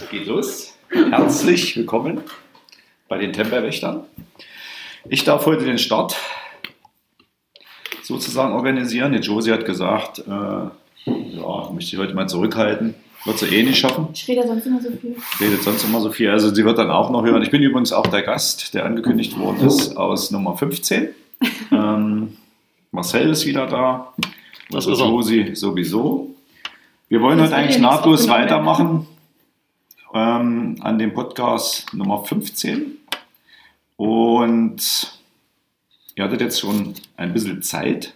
Es geht los. Herzlich willkommen bei den Tempelwächtern. Ich darf heute den Start sozusagen organisieren. Der Josi hat gesagt, möchte ich heute mal zurückhalten. Wird sie nicht schaffen. Ich rede sonst immer so viel. Also sie wird dann auch noch hören. Ich bin übrigens auch der Gast, der angekündigt worden ist, aus Nummer 15. Marcel ist wieder da. Das ist Josi sowieso. Wir wollen heute eigentlich nahtlos weitermachen an dem Podcast Nummer 15. Und ihr hattet jetzt schon ein bisschen Zeit,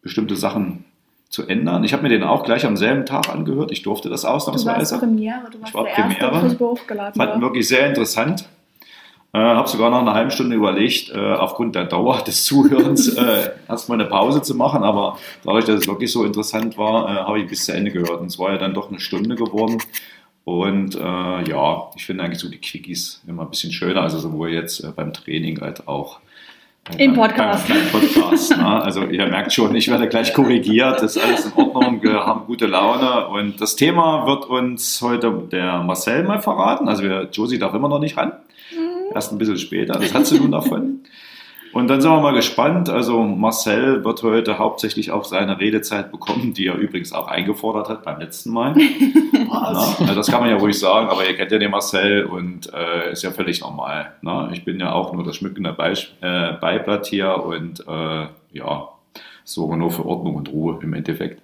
bestimmte Sachen zu ändern. Ich habe mir den auch gleich am selben Tag angehört. Ich durfte das ausnahmsweise. Ich war Premiere. Fand ihn wirklich sehr interessant. Habe sogar nach einer halben Stunde überlegt, aufgrund der Dauer des Zuhörens erstmal eine Pause zu machen, aber dadurch, dass es wirklich so interessant war, habe ich bis zu Ende gehört und es war ja dann doch eine Stunde geworden und ich finde eigentlich so die Quickies immer ein bisschen schöner, also sowohl jetzt beim Training als auch im Podcast. Also ihr merkt schon, ich werde gleich korrigiert, das ist alles in Ordnung, wir haben gute Laune und das Thema wird uns heute der Marcel mal verraten, also Josi darf immer noch nicht ran. Erst ein bisschen später, das hat sie nun davon. Und dann sind wir mal gespannt. Also Marcel wird heute hauptsächlich auch seine Redezeit bekommen, die er übrigens auch eingefordert hat beim letzten Mal. Also das kann man ja ruhig sagen, aber ihr kennt ja den Marcel und ist ja völlig normal. Ne? Ich bin ja auch nur das schmückende Beiblatt hier und sorge nur für Ordnung und Ruhe im Endeffekt.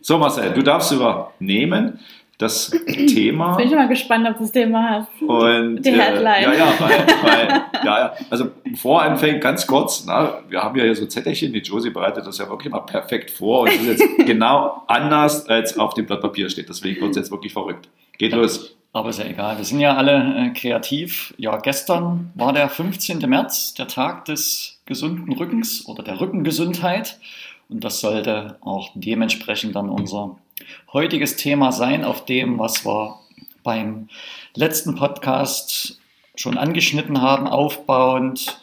So Marcel, du darfst übernehmen. Das Thema. Bin ich mal gespannt, ob du das Thema hast. Und die Headline. Also voranfängt ganz kurz, wir haben ja hier so Zettelchen, die Josi bereitet das ja wirklich mal perfekt vor und das ist jetzt genau anders, als auf dem Blatt Papier steht. Deswegen wird es jetzt wirklich verrückt. Geht los. Aber ist ja egal, wir sind ja alle kreativ. Ja, gestern war der 15. März, der Tag des gesunden Rückens oder der Rückengesundheit. Und das sollte auch dementsprechend dann unser heutiges Thema sein, auf dem, was wir beim letzten Podcast schon angeschnitten haben, aufbauend.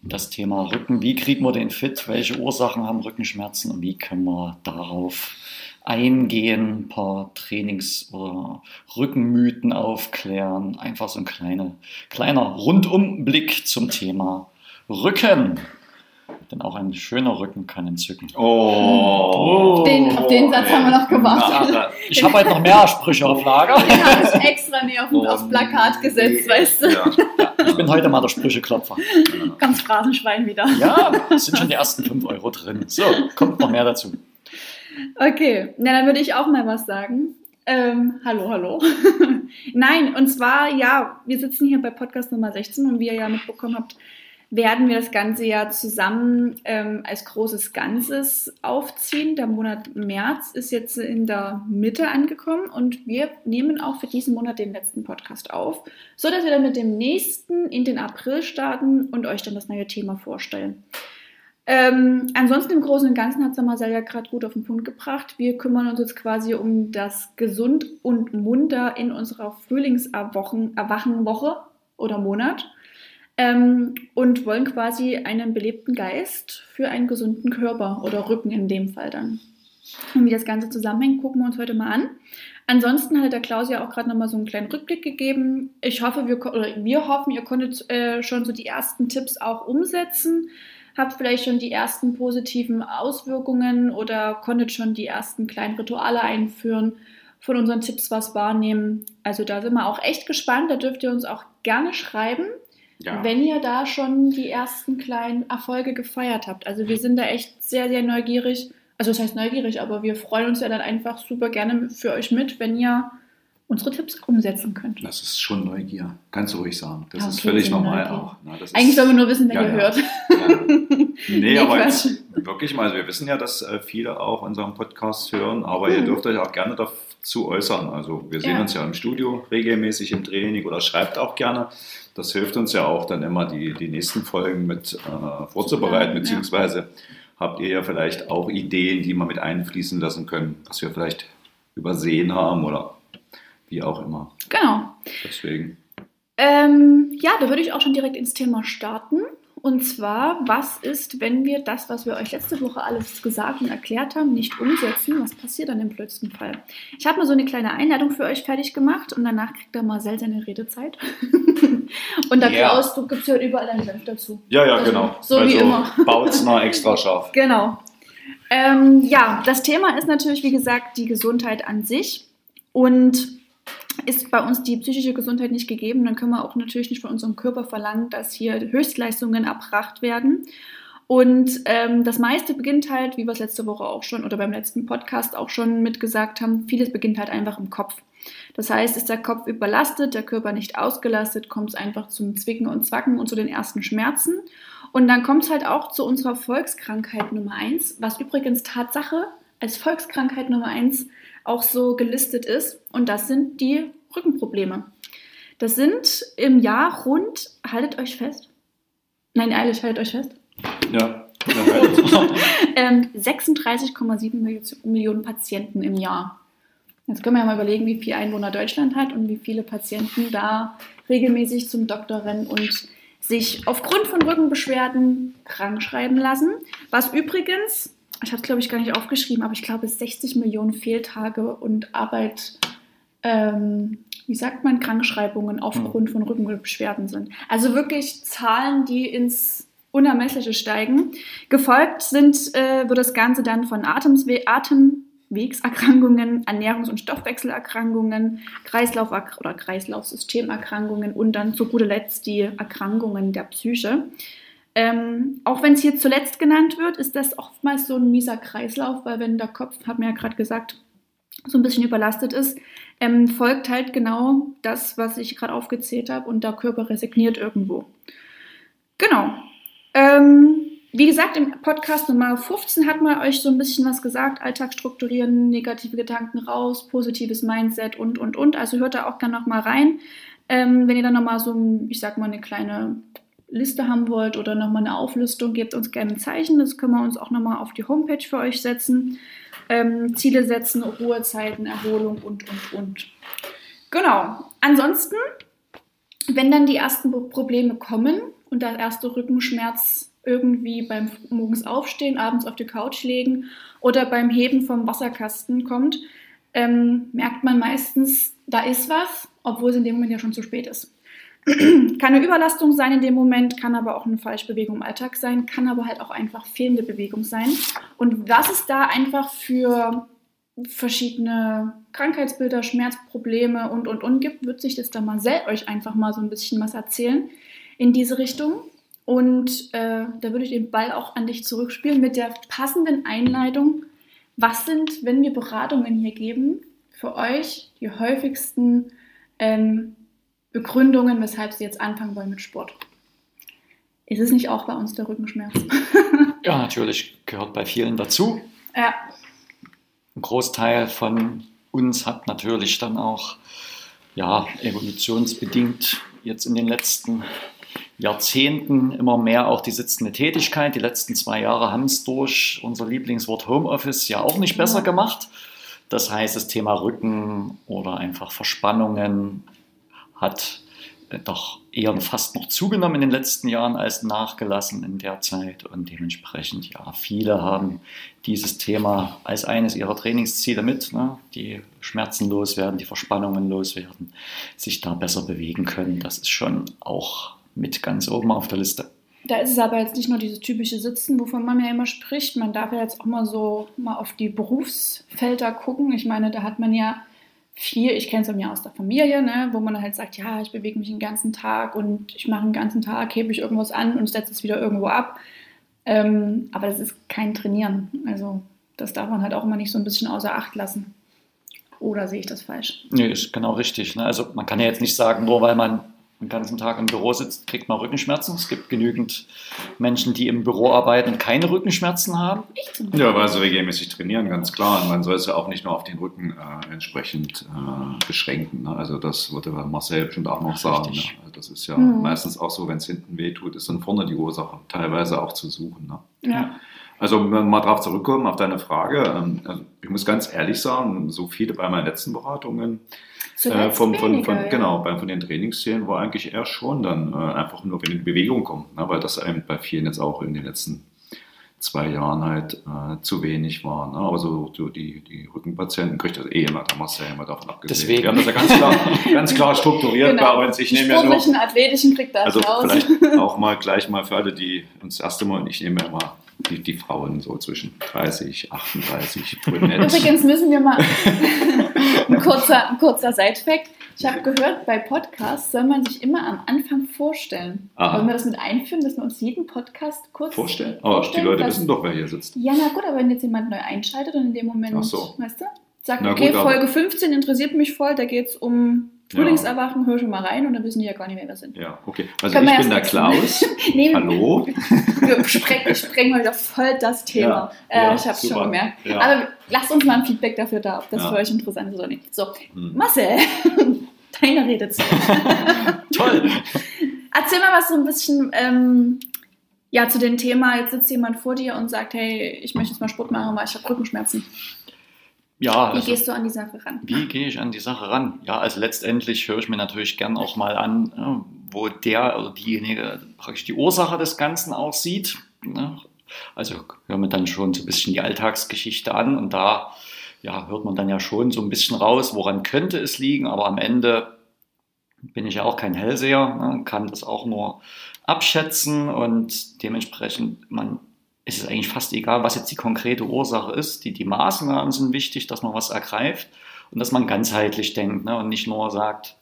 Das Thema Rücken, wie kriegen wir den fit, welche Ursachen haben Rückenschmerzen und wie können wir darauf eingehen, ein paar Trainings- oder Rückenmythen aufklären. Einfach so ein kleiner Rundumblick zum Thema Rücken. Denn auch ein schöner Rücken kann entzücken. Oh. Auf den Satz haben wir noch gewartet. Ja, ich habe halt noch mehr Sprüche auf Lager. Den habe ich extra aufs Plakat gesetzt, weißt du. Ja. Ich bin heute mal der Sprücheklopfer. Ganz Phrasenschwein wieder. Ja, es sind schon die ersten 5 Euro drin. So, kommt noch mehr dazu. Okay, na dann würde ich auch mal was sagen. Hallo. Nein, und zwar, wir sitzen hier bei Podcast Nummer 16 und wie ihr ja mitbekommen habt, werden wir das Ganze ja zusammen als großes Ganzes aufziehen. Der Monat März ist jetzt in der Mitte angekommen und wir nehmen auch für diesen Monat den letzten Podcast auf, sodass wir dann mit dem nächsten in den April starten und euch dann das neue Thema vorstellen. Ansonsten im Großen und Ganzen hat Marcel ja gerade gut auf den Punkt gebracht. Wir kümmern uns jetzt quasi um das Gesund und Munter in unserer Frühlingserwachenwoche oder Monat. Und wollen quasi einen belebten Geist für einen gesunden Körper oder Rücken in dem Fall dann. Und wie das Ganze zusammenhängt, gucken wir uns heute mal an. Ansonsten hat der Klaus ja auch gerade nochmal so einen kleinen Rückblick gegeben. Wir hoffen, ihr konntet schon so die ersten Tipps auch umsetzen, habt vielleicht schon die ersten positiven Auswirkungen oder konntet schon die ersten kleinen Rituale einführen, von unseren Tipps was wahrnehmen. Also da sind wir auch echt gespannt, da dürft ihr uns auch gerne schreiben. Ja. Wenn ihr da schon die ersten kleinen Erfolge gefeiert habt. Also wir sind da echt sehr, sehr neugierig. Also das heißt neugierig, aber wir freuen uns ja dann einfach super gerne für euch mit, wenn ihr unsere Tipps umsetzen könnt. Das ist schon Neugier, kannst du ruhig sagen. Das ist völlig normal Neugier. Auch. Na, das eigentlich sollen wir nur wissen, wer ihr hört. Ja. Nee, aber jetzt, wirklich mal, wir wissen ja, dass viele auch unseren Podcast hören, aber ihr dürft euch auch gerne dazu äußern. Also wir sehen uns ja im Studio regelmäßig im Training oder schreibt auch gerne. Das hilft uns ja auch dann immer, die nächsten Folgen mit vorzubereiten, beziehungsweise habt ihr ja vielleicht auch Ideen, die wir mit einfließen lassen können, was wir vielleicht übersehen haben oder wie auch immer. Genau. Deswegen. Da würde ich auch schon direkt ins Thema starten. Und zwar, was ist, wenn wir das, was wir euch letzte Woche alles gesagt und erklärt haben, nicht umsetzen? Was passiert dann im blödsten Fall? Ich habe mal so eine kleine Einladung für euch fertig gemacht und danach kriegt der Marcel seine Redezeit. Und da Klaus, du gibst ja überall einen Senf dazu. Ja, also, genau. So also wie immer. Baut's noch extra scharf. Genau. Das Thema ist natürlich, wie gesagt, die Gesundheit an sich. Und ist bei uns die psychische Gesundheit nicht gegeben, dann können wir auch natürlich nicht von unserem Körper verlangen, dass hier Höchstleistungen erbracht werden. Und das meiste beginnt halt, wie wir es letzte Woche auch schon oder beim letzten Podcast auch schon mitgesagt haben, vieles beginnt halt einfach im Kopf. Das heißt, ist der Kopf überlastet, der Körper nicht ausgelastet, kommt es einfach zum Zwicken und Zwacken und zu den ersten Schmerzen. Und dann kommt es halt auch zu unserer Volkskrankheit Nummer 1, was übrigens Tatsache als Volkskrankheit Nummer 1 auch so gelistet ist. Und das sind die Rückenprobleme. Das sind im Jahr rund, haltet euch fest. Ja. 36,7 Millionen Patienten im Jahr. Jetzt können wir ja mal überlegen, wie viele Einwohner Deutschland hat und wie viele Patienten da regelmäßig zum Doktor rennen und sich aufgrund von Rückenbeschwerden krank schreiben lassen. Was übrigens... Ich habe es, glaube ich, gar nicht aufgeschrieben, aber ich glaube, 60 Millionen Fehltage und Arbeit, Krankschreibungen aufgrund von Rückenbeschwerden sind. Also wirklich Zahlen, die ins Unermessliche steigen. Gefolgt wird das Ganze dann von Atemwegserkrankungen, Ernährungs- und Stoffwechselerkrankungen, Kreislaufsystemerkrankungen und dann zu guter Letzt die Erkrankungen der Psyche. Auch wenn es hier zuletzt genannt wird, ist das oftmals so ein mieser Kreislauf, weil wenn der Kopf, hat man ja gerade gesagt, so ein bisschen überlastet ist, folgt halt genau das, was ich gerade aufgezählt habe und der Körper resigniert irgendwo. Genau. Wie gesagt, im Podcast Nummer 15 hat man euch so ein bisschen was gesagt, Alltag strukturieren, negative Gedanken raus, positives Mindset und. Also hört da auch gerne nochmal rein. Wenn ihr dann nochmal so, ich sag mal, eine kleine... Liste haben wollt oder nochmal eine Auflistung, gebt uns gerne ein Zeichen. Das können wir uns auch nochmal auf die Homepage für euch setzen. Ziele setzen, Ruhezeiten, Erholung und. Genau. Ansonsten, wenn dann die ersten Probleme kommen und der erste Rückenschmerz irgendwie beim morgens aufstehen, abends auf die Couch legen oder beim Heben vom Wasserkasten kommt, merkt man meistens, da ist was, obwohl es in dem Moment ja schon zu spät ist. Kann eine Überlastung sein in dem Moment, kann aber auch eine Falschbewegung im Alltag sein, kann aber halt auch einfach fehlende Bewegung sein. Und was es da einfach für verschiedene Krankheitsbilder, Schmerzprobleme und gibt, wird sich das der Marcel euch einfach mal so ein bisschen was erzählen in diese Richtung. Und da würde ich den Ball auch an dich zurückspielen mit der passenden Einleitung. Was sind, wenn wir Beratungen hier geben, für euch die häufigsten Begründungen, weshalb sie jetzt anfangen wollen mit Sport? Ist es nicht auch bei uns der Rückenschmerz? Ja, natürlich, gehört bei vielen dazu. Ja. Ein Großteil von uns hat natürlich dann auch evolutionsbedingt jetzt in den letzten Jahrzehnten immer mehr auch die sitzende Tätigkeit. Die letzten 2 Jahre haben es durch unser Lieblingswort Homeoffice ja auch nicht besser gemacht. Das heißt, das Thema Rücken oder einfach Verspannungen hat doch eher fast noch zugenommen in den letzten Jahren als nachgelassen in der Zeit. Und dementsprechend, viele haben dieses Thema als eines ihrer Trainingsziele mit, ne? Die Schmerzen loswerden, die Verspannungen loswerden, sich da besser bewegen können. Das ist schon auch mit ganz oben auf der Liste. Da ist es aber jetzt nicht nur dieses typische Sitzen, wovon man ja immer spricht. Man darf ja jetzt auch mal auf die Berufsfelder gucken. Ich meine, da hat man ja viel, ich kenne es bei mir aus der Familie, ne, wo man halt sagt, ja, ich bewege mich den ganzen Tag und ich mache den ganzen Tag, hebe ich irgendwas an und setze es wieder irgendwo ab. Aber das ist kein Trainieren. Also das darf man halt auch immer nicht so ein bisschen außer Acht lassen. Oder sehe ich das falsch? Nee, ist genau richtig. Ne? Also man kann ja jetzt nicht sagen, nur weil man den ganzen Tag im Büro sitzt, kriegt man Rückenschmerzen. Es gibt genügend Menschen, die im Büro arbeiten und keine Rückenschmerzen haben. Ja, weil sie regelmäßig trainieren, ganz klar. Und man soll es ja auch nicht nur auf den Rücken entsprechend beschränken. Ne? Also das würde Marcel bestimmt auch noch sagen. Ne? Also das ist ja meistens auch so, wenn es hinten wehtut, ist dann vorne die Ursache teilweise auch zu suchen. Ne? Ja. Also mal drauf zurückkommen, auf deine Frage. Also, ich muss ganz ehrlich sagen, so viele bei meinen letzten Beratungen, von den Trainingszielen war eigentlich eher schon dann einfach nur, wenn in Bewegung kommen, ne, weil das eben bei vielen jetzt auch in den letzten 2 Jahren halt zu wenig war. Ne? Aber so die Rückenpatienten kriegt das eh immer, da machst du ja immer davon abgesehen. Deswegen. Wir haben das ja ganz klar strukturiert genau. Bei uns. Ich nehme ja nur athletischen kriegt das also raus. Vielleicht auch mal gleich mal für alle, die uns das erste Mal, und ich nehme ja immer die Frauen so zwischen 30, 38, brünett. Übrigens müssen wir mal ein kurzer Side-Fact. Ich habe gehört, bei Podcasts soll man sich immer am Anfang vorstellen. Aha. Wollen wir das mit einführen, dass wir uns jeden Podcast kurz vorstellen? Aber die Leute wissen doch, wer hier sitzt. Ja, na gut, aber wenn jetzt jemand neu einschaltet und in dem Moment, weißt du, sagt, na okay, gut, Folge 15 interessiert mich voll, da geht es um Frühlingserwachen, hör schon mal rein und dann wissen die ja gar nicht mehr, wer sind. Ja, okay. Also ich bin der Klaus. Hallo. Wir sprengen heute voll das Thema. Ja, ich habe es schon gemerkt. Ja. Aber lasst uns mal ein Feedback dafür da, ob das für euch interessant ist oder nicht. So, Marcel, deine Redezeit. Toll. Erzähl mal was so ein bisschen zu dem Thema, jetzt sitzt jemand vor dir und sagt, hey, ich möchte jetzt mal Sport machen, weil ich habe Rückenschmerzen. Ja, wie gehst du an die Sache ran? Wie gehe ich an die Sache ran? Ja, also letztendlich höre ich mir natürlich gern auch mal an, wo der oder diejenige praktisch die Ursache des Ganzen auch sieht. Also hören wir dann schon so ein bisschen die Alltagsgeschichte an und da hört man dann ja schon so ein bisschen raus, woran könnte es liegen, aber am Ende bin ich ja auch kein Hellseher, kann das auch nur abschätzen und dementsprechend es ist eigentlich fast egal, was jetzt die konkrete Ursache ist. Die Maßnahmen sind wichtig, dass man was ergreift und dass man ganzheitlich denkt, ne? Und nicht nur sagt,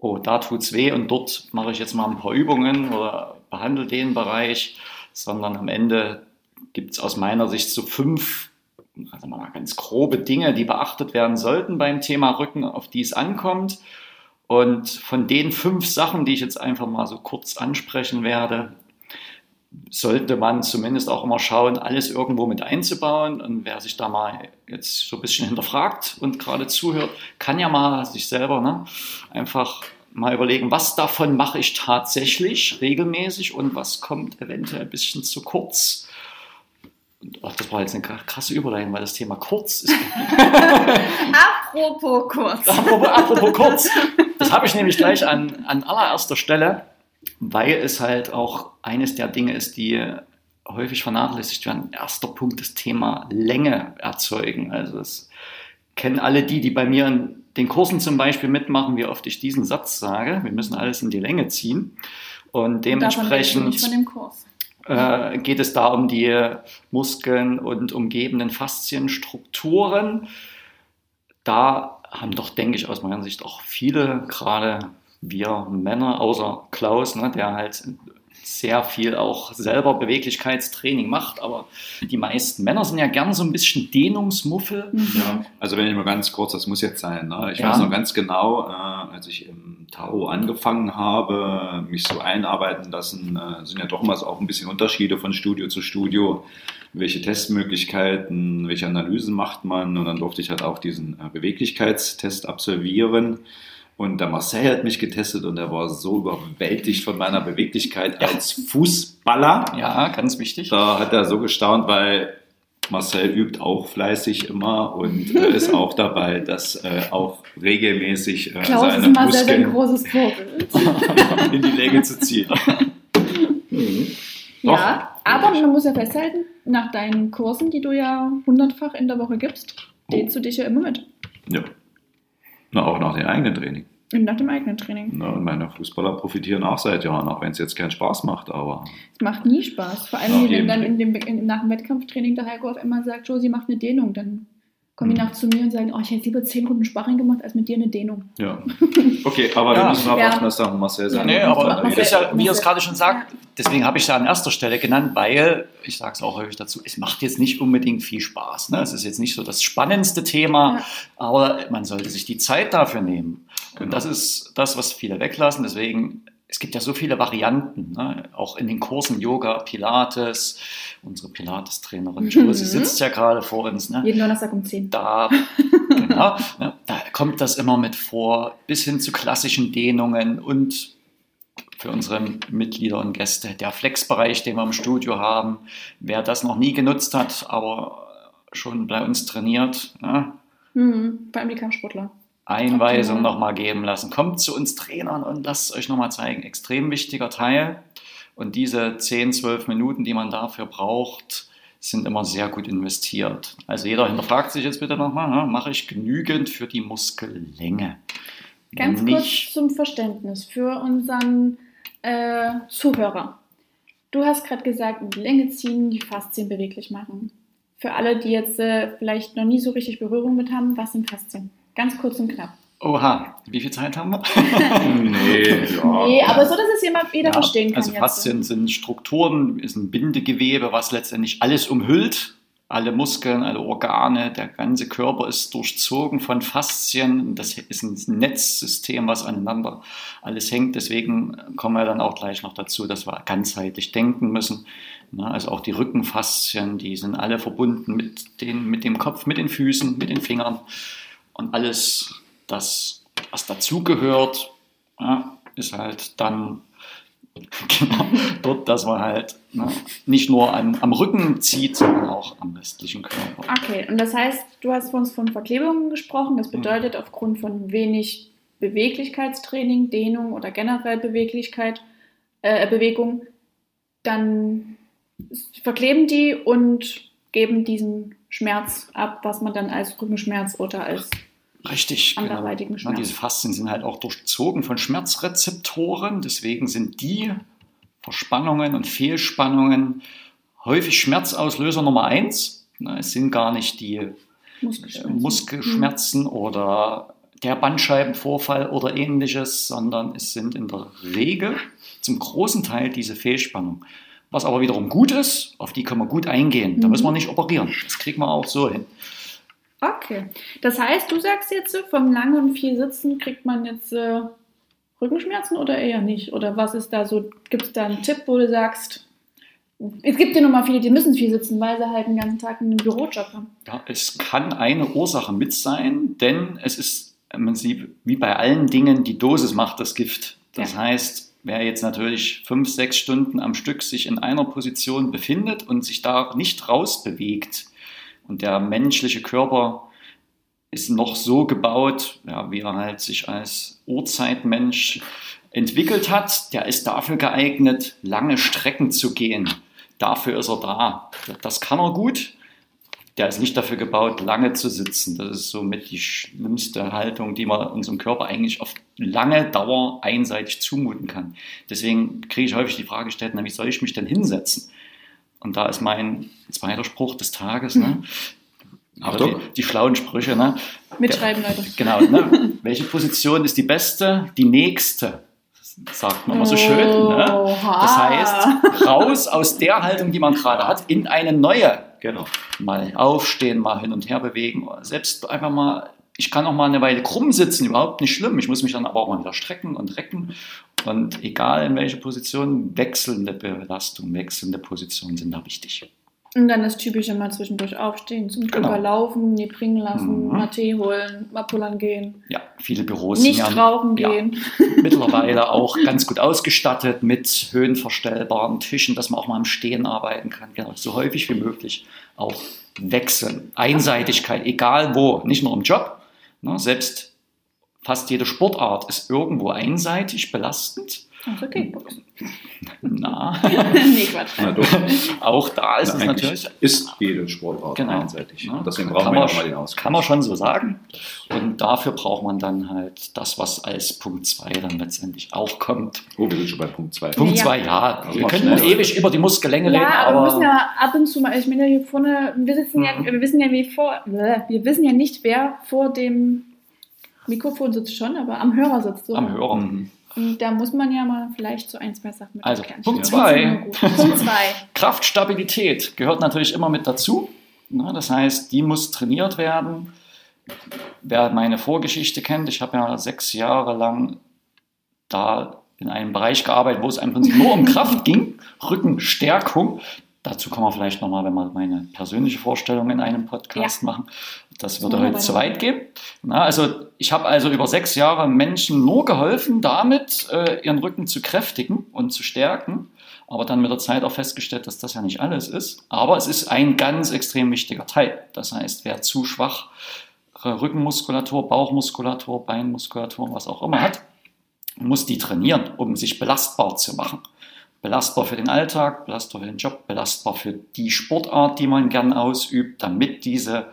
oh, da tut's weh und dort mache ich jetzt mal ein paar Übungen oder behandle den Bereich, sondern am Ende gibt es aus meiner Sicht so 5, also mal ganz grobe Dinge, die beachtet werden sollten beim Thema Rücken, auf die es ankommt. Und von den 5 Sachen, die ich jetzt einfach mal so kurz ansprechen werde, sollte man zumindest auch immer schauen, alles irgendwo mit einzubauen. Und wer sich da mal jetzt so ein bisschen hinterfragt und gerade zuhört, kann ja mal sich selber einfach mal überlegen, was davon mache ich tatsächlich regelmäßig und was kommt eventuell ein bisschen zu kurz. Das war jetzt eine krasse Überleitung, weil das Thema kurz ist. Apropos kurz. Apropos kurz. Das habe ich nämlich gleich an allererster Stelle. Weil es halt auch eines der Dinge ist, die häufig vernachlässigt werden. Erster Punkt, das Thema Länge erzeugen. Also das kennen alle die bei mir in den Kursen zum Beispiel mitmachen, wie oft ich diesen Satz sage. Wir müssen alles in die Länge ziehen. Und dementsprechend geht es da um die Muskeln und umgebenden Faszienstrukturen. Da haben doch, denke ich, aus meiner Sicht auch viele gerade... Wir Männer, außer Klaus, der halt sehr viel auch selber Beweglichkeitstraining macht, aber die meisten Männer sind ja gern so ein bisschen Dehnungsmuffel. Ja, also wenn ich mal ganz kurz, das muss jetzt sein, ich weiß noch ganz genau, als ich im Tao angefangen habe, mich so einarbeiten lassen, sind ja doch mal auch ein bisschen Unterschiede von Studio zu Studio, welche Testmöglichkeiten, welche Analysen macht man und dann durfte ich halt auch diesen Beweglichkeitstest absolvieren. Und der Marcel hat mich getestet und er war so überwältigt von meiner Beweglichkeit als Fußballer. Ja, ganz wichtig. Da hat er so gestaunt, weil Marcel übt auch fleißig immer und ist auch dabei, dass auch regelmäßig seine Muskeln ein großes in die Länge zu ziehen. Ja, aber man muss ja festhalten, nach deinen Kursen, die du ja 100-fach in der Woche gibst, dehnst du dich ja immer mit. Ja. Auch nach dem eigenen Training. Und nach dem eigenen Training. Ja, und meine Fußballer profitieren auch seit Jahren, auch wenn es jetzt keinen Spaß macht. Aber es macht nie Spaß. Vor allem, wenn dann nach dem Wettkampftraining der Heiko auf einmal sagt, Josie macht eine Dehnung. Dann kommen die nach zu mir und sagen, oh, ich hätte lieber 10 Runden Sparring gemacht, als mit dir eine Dehnung. Ja. Okay, aber wir müssen mal auf das sagen, Marcel sagen. Ja, nee, aber wie er es gerade schon sagt, deswegen habe ich es ja an erster Stelle genannt, weil, ich sage es auch häufig dazu, es macht jetzt nicht unbedingt viel Spaß. Ne? Es ist jetzt nicht so das spannendste Thema, aber man sollte sich die Zeit dafür nehmen. Genau. Und das ist das, was viele weglassen. Deswegen, es gibt ja so viele Varianten, ne? Auch in den Kursen Yoga, Pilates. Unsere Pilates-Trainerin Joe, sie sitzt ja gerade vor uns. Ne? Jeden Donnerstag um 10. Da, genau, ne? Da kommt das immer mit vor, bis hin zu klassischen Dehnungen und für unsere Mitglieder und Gäste. Der Flexbereich, den wir im Studio haben, wer das noch nie genutzt hat, aber schon bei uns trainiert. Ja? Mhm, vor allem die Kampfsportler. Einweisung nochmal geben lassen. Kommt zu uns Trainern und lasst es euch nochmal zeigen. Extrem wichtiger Teil. Und diese 10, 12 Minuten, die man dafür braucht, sind immer sehr gut investiert. Also jeder hinterfragt sich jetzt bitte nochmal, ne? Mache ich genügend für die Muskellänge? Ganz kurz zum Verständnis für unseren Zuhörer. Du hast gerade gesagt, die Länge ziehen, die Faszien beweglich machen. Für alle, die jetzt vielleicht noch nie so richtig Berührung mit haben, was sind Faszien? Ganz kurz und knapp. Oha, wie viel Zeit haben wir? Nee, aber so, dass es jeder verstehen kann. Also Faszien sind Strukturen, ist ein Bindegewebe, was letztendlich alles umhüllt. Alle Muskeln, alle Organe, der ganze Körper ist durchzogen von Faszien. Das ist ein Netzsystem, was aneinander alles hängt. Deswegen kommen wir dann auch gleich noch dazu, dass wir ganzheitlich denken müssen. Also auch die Rückenfaszien, die sind alle verbunden mit dem Kopf, mit den Füßen, mit den Fingern. Und alles, das, was dazugehört, ja, ist halt dann genau dort, dass man halt nicht nur am Rücken zieht, sondern auch am restlichen Körper. Okay, und das heißt, du hast von uns von Verklebungen gesprochen. Das bedeutet, aufgrund von wenig Beweglichkeitstraining, Dehnung oder generell Bewegung, dann verkleben die und geben diesen Schmerz ab, was man dann als Rückenschmerz oder als anderweitigen Schmerz. Genau. Diese Faszien sind halt auch durchzogen von Schmerzrezeptoren, deswegen sind die Verspannungen und Fehlspannungen häufig Schmerzauslöser Nummer 1. Es sind gar nicht die Muskelschmerzen oder der Bandscheibenvorfall oder ähnliches, sondern es sind in der Regel zum großen Teil diese Fehlspannung. Was aber wiederum gut ist, auf die kann man gut eingehen. Da müssen wir nicht operieren. Das kriegt man auch so hin. Okay. Das heißt, du sagst jetzt, vom langen und viel Sitzen kriegt man jetzt Rückenschmerzen oder eher nicht? Oder was ist da so? Gibt es da einen Tipp, wo du sagst, es gibt ja nochmal viele, die müssen viel sitzen, weil sie halt den ganzen Tag einen Bürojob haben. Ja, es kann eine Ursache mit sein, denn es ist im Prinzip wie bei allen Dingen, die Dosis macht das Gift. Das heißt, wer jetzt natürlich 5, 6 Stunden am Stück sich in einer Position befindet und sich da nicht rausbewegt, und der menschliche Körper ist noch so gebaut, ja, wie er halt sich als Urzeitmensch entwickelt hat, der ist dafür geeignet, lange Strecken zu gehen. Dafür ist er da. Das kann er gut. Der ist nicht dafür gebaut, lange zu sitzen. Das ist somit die schlimmste Haltung, die man unserem Körper eigentlich auf lange Dauer einseitig zumuten kann. Deswegen kriege ich häufig die Frage gestellt, nämlich soll ich mich denn hinsetzen? Und da ist mein zweiter Spruch des Tages, ne? Also die schlauen Sprüche, ne? Mitschreiben, Leute. Genau, ne? Welche Position ist die beste? Die nächste, sagt man immer so schön, ne? Das heißt, raus aus der Haltung, die man gerade hat, in eine neue. Genau. Mal aufstehen, mal hin und her bewegen. Selbst einfach mal, ich kann auch mal eine Weile krumm sitzen, überhaupt nicht schlimm. Ich muss mich dann aber auch mal wieder strecken und recken. Und egal in welche Position, wechselnde Belastung, wechselnde Positionen sind da wichtig. Und dann das Typische mal zwischendurch aufstehen, zum Körper laufen, nie bringen lassen, mal Tee holen, mal pullern gehen. Ja, viele Büros nicht rauchen gehen. Ja, mittlerweile auch ganz gut ausgestattet mit höhenverstellbaren Tischen, dass man auch mal im Stehen arbeiten kann. Genau, so häufig wie möglich auch wechseln. Einseitigkeit, egal wo, nicht nur im Job, ne, selbst fast jede Sportart ist irgendwo einseitig belastend. Also Kickboxen. Nee, Quatsch. Na, auch da ist es natürlich. Ist jede Sportart einseitig. Ja, deswegen brauchen wir nochmal den Ausgleich. Kann man schon so sagen. Und dafür braucht man dann halt das, was als Punkt 2 dann letztendlich auch kommt. Oh, wir sind schon bei Punkt 2. Punkt 2, ja. Also wir können ewig über die Muskellänge reden. Ja, aber wir müssen ja ab und zu mal, ich meine, hier vorne, wir wissen ja nicht, wer vor dem Mikrofon sitzt schon, aber am Hörer sitzt. So. Am Hörer. Und da muss man ja mal vielleicht so ein, zwei Sachen mit erklären. Also Punkt 2. Kraftstabilität gehört natürlich immer mit dazu. Das heißt, die muss trainiert werden. Wer meine Vorgeschichte kennt, ich habe ja 6 Jahre lang da in einem Bereich gearbeitet, wo es im Prinzip nur um Kraft ging, Rückenstärkung. Dazu kann man vielleicht nochmal, wenn wir meine persönliche Vorstellung in einem Podcast machen. Das würde heute zu weit gehen. Na, also ich habe also über 6 Jahre Menschen nur geholfen, damit ihren Rücken zu kräftigen und zu stärken. Aber dann mit der Zeit auch festgestellt, dass das ja nicht alles ist. Aber es ist ein ganz extrem wichtiger Teil. Das heißt, wer zu schwach Rückenmuskulatur, Bauchmuskulatur, Beinmuskulatur, was auch immer hat, muss die trainieren, um sich belastbar zu machen. Belastbar für den Alltag, belastbar für den Job, belastbar für die Sportart, die man gern ausübt, damit diese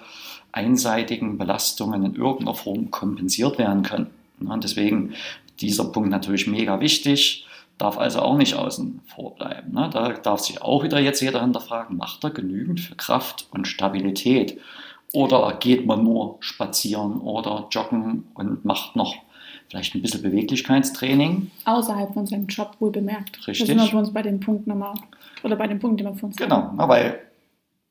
einseitigen Belastungen in irgendeiner Form kompensiert werden können. Und deswegen dieser Punkt natürlich mega wichtig, darf also auch nicht außen vor bleiben. Da darf sich auch wieder jetzt jeder hinterfragen, macht er genügend für Kraft und Stabilität? Oder geht man nur spazieren oder joggen und macht noch vielleicht ein bisschen Beweglichkeitstraining? Außerhalb von seinem Job, wohl bemerkt. Richtig. Das sind wir für uns bei dem Punkt nochmal, oder bei dem Punkt, den wir für uns haben. Genau, weil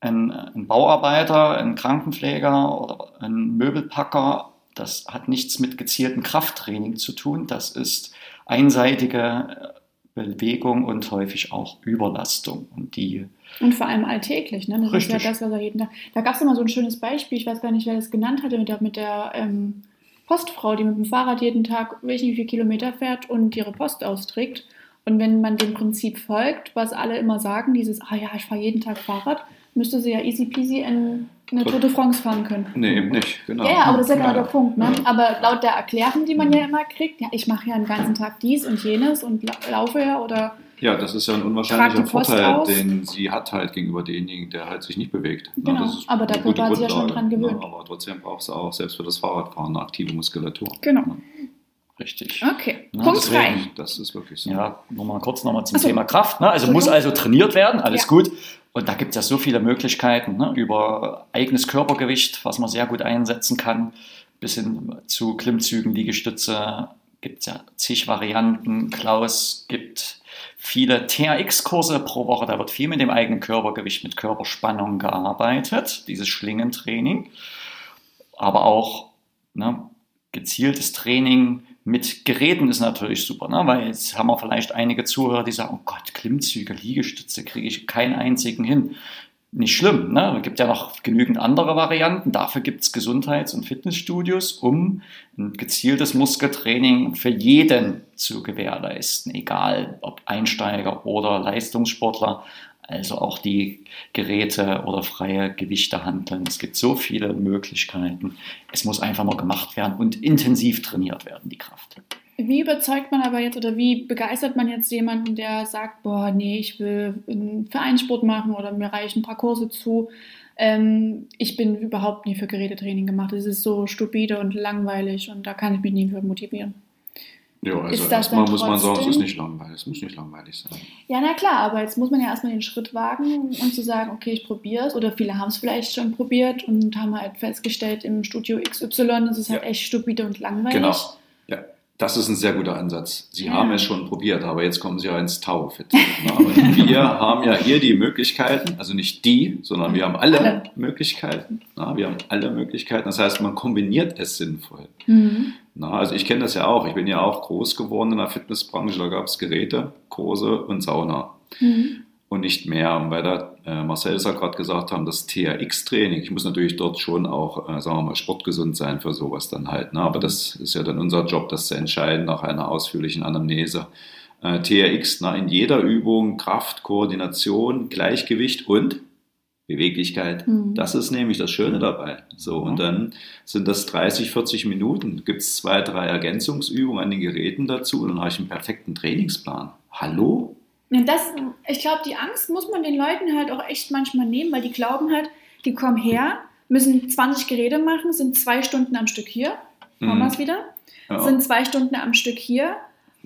ein Bauarbeiter, ein Krankenpfleger oder ein Möbelpacker, das hat nichts mit gezieltem Krafttraining zu tun. Das ist einseitige Bewegung und häufig auch Überlastung. Und vor allem alltäglich, ne? Das richtig. Ist ja das, was er jeden Tag. Da gab es immer so ein schönes Beispiel, ich weiß gar nicht, wer das genannt hatte, mit der Postfrau, die mit dem Fahrrad jeden Tag, weiß nicht wie viele Kilometer fährt und ihre Post austrägt. Und wenn man dem Prinzip folgt, was alle immer sagen, dieses, ich fahre jeden Tag Fahrrad, müsste sie ja easy peasy in eine Tour de France fahren können. Nee, eben nicht, genau. Ja, aber das ist ja genau der Punkt, ne? Ja. Aber laut der Erklärung, die man ja immer kriegt, ja, ich mache ja den ganzen Tag dies und jenes und laufe ja oder... Ja, das ist ja ein unwahrscheinlicher Vorteil, den sie hat halt gegenüber denjenigen, der halt sich nicht bewegt. Genau, na, das ist aber da war sie ja schon dran gewöhnt. Na, aber trotzdem brauchst du auch selbst für das Fahrradfahren eine aktive Muskulatur. Genau. Na. Richtig. Okay, na, Punkt deswegen, rein. Das ist wirklich so. Ja, nochmal kurz zum Thema Kraft. Ne? Also muss also trainiert werden, alles gut. Und da gibt es ja so viele Möglichkeiten, ne? Über eigenes Körpergewicht, was man sehr gut einsetzen kann, bis hin zu Klimmzügen, Liegestütze, gibt es ja zig Varianten. Klaus gibt viele TRX-Kurse pro Woche, da wird viel mit dem eigenen Körpergewicht, mit Körperspannung gearbeitet, dieses Schlingentraining, aber auch gezieltes Training mit Geräten ist natürlich super, weil jetzt haben wir vielleicht einige Zuhörer, die sagen, oh Gott, Klimmzüge, Liegestütze kriege ich keinen einzigen hin. Nicht schlimm, es gibt ja noch genügend andere Varianten, dafür gibt es Gesundheits- und Fitnessstudios, um ein gezieltes Muskeltraining für jeden zu gewährleisten, egal ob Einsteiger oder Leistungssportler, also auch die Geräte oder freie Gewichte handeln. Es gibt so viele Möglichkeiten, es muss einfach mal gemacht werden und intensiv trainiert werden, die Kraft. Wie überzeugt man aber jetzt oder wie begeistert man jetzt jemanden, der sagt, ich will einen Vereinssport machen oder mir reichen ein paar Kurse zu. Ich bin überhaupt nie für Gerätetraining gemacht. Es ist so stupide und langweilig und da kann ich mich nie für motivieren. Ja, also erstmal muss man sagen, es muss nicht langweilig sein. Ja, na klar, aber jetzt muss man ja erstmal den Schritt wagen und zu sagen, okay, ich probiere es. Oder viele haben es vielleicht schon probiert und haben halt festgestellt, im Studio XY ist es halt echt stupide und langweilig. Genau, ja. Das ist ein sehr guter Ansatz. Sie haben es schon probiert, aber jetzt kommen Sie ja ins Taufit. Wir haben ja hier die Möglichkeiten, also nicht die, sondern wir haben alle Möglichkeiten. Wir haben alle Möglichkeiten. Das heißt, man kombiniert es sinnvoll. Mhm. Also ich kenne das ja auch. Ich bin ja auch groß geworden in der Fitnessbranche. Da gab es Geräte, Kurse und Sauna. Mhm. Und nicht mehr. Und weil da Marcel es ja gerade gesagt haben, das TRX-Training, ich muss natürlich dort schon auch, sagen wir mal, sportgesund sein für sowas dann halt. Ne? Aber das ist ja dann unser Job, das zu entscheiden nach einer ausführlichen Anamnese. TRX, in jeder Übung Kraft, Koordination, Gleichgewicht und Beweglichkeit. Mhm. Das ist nämlich das Schöne dabei. So, und dann sind das 30, 40 Minuten. Gibt es 2, 3 Ergänzungsübungen an den Geräten dazu und dann habe ich einen perfekten Trainingsplan. Hallo? Das, ich glaube, die Angst muss man den Leuten halt auch echt manchmal nehmen, weil die glauben halt, die kommen her, müssen 20 Geräte machen, sind 2 Stunden am Stück hier, machen wir es wieder, sind 2 Stunden am Stück hier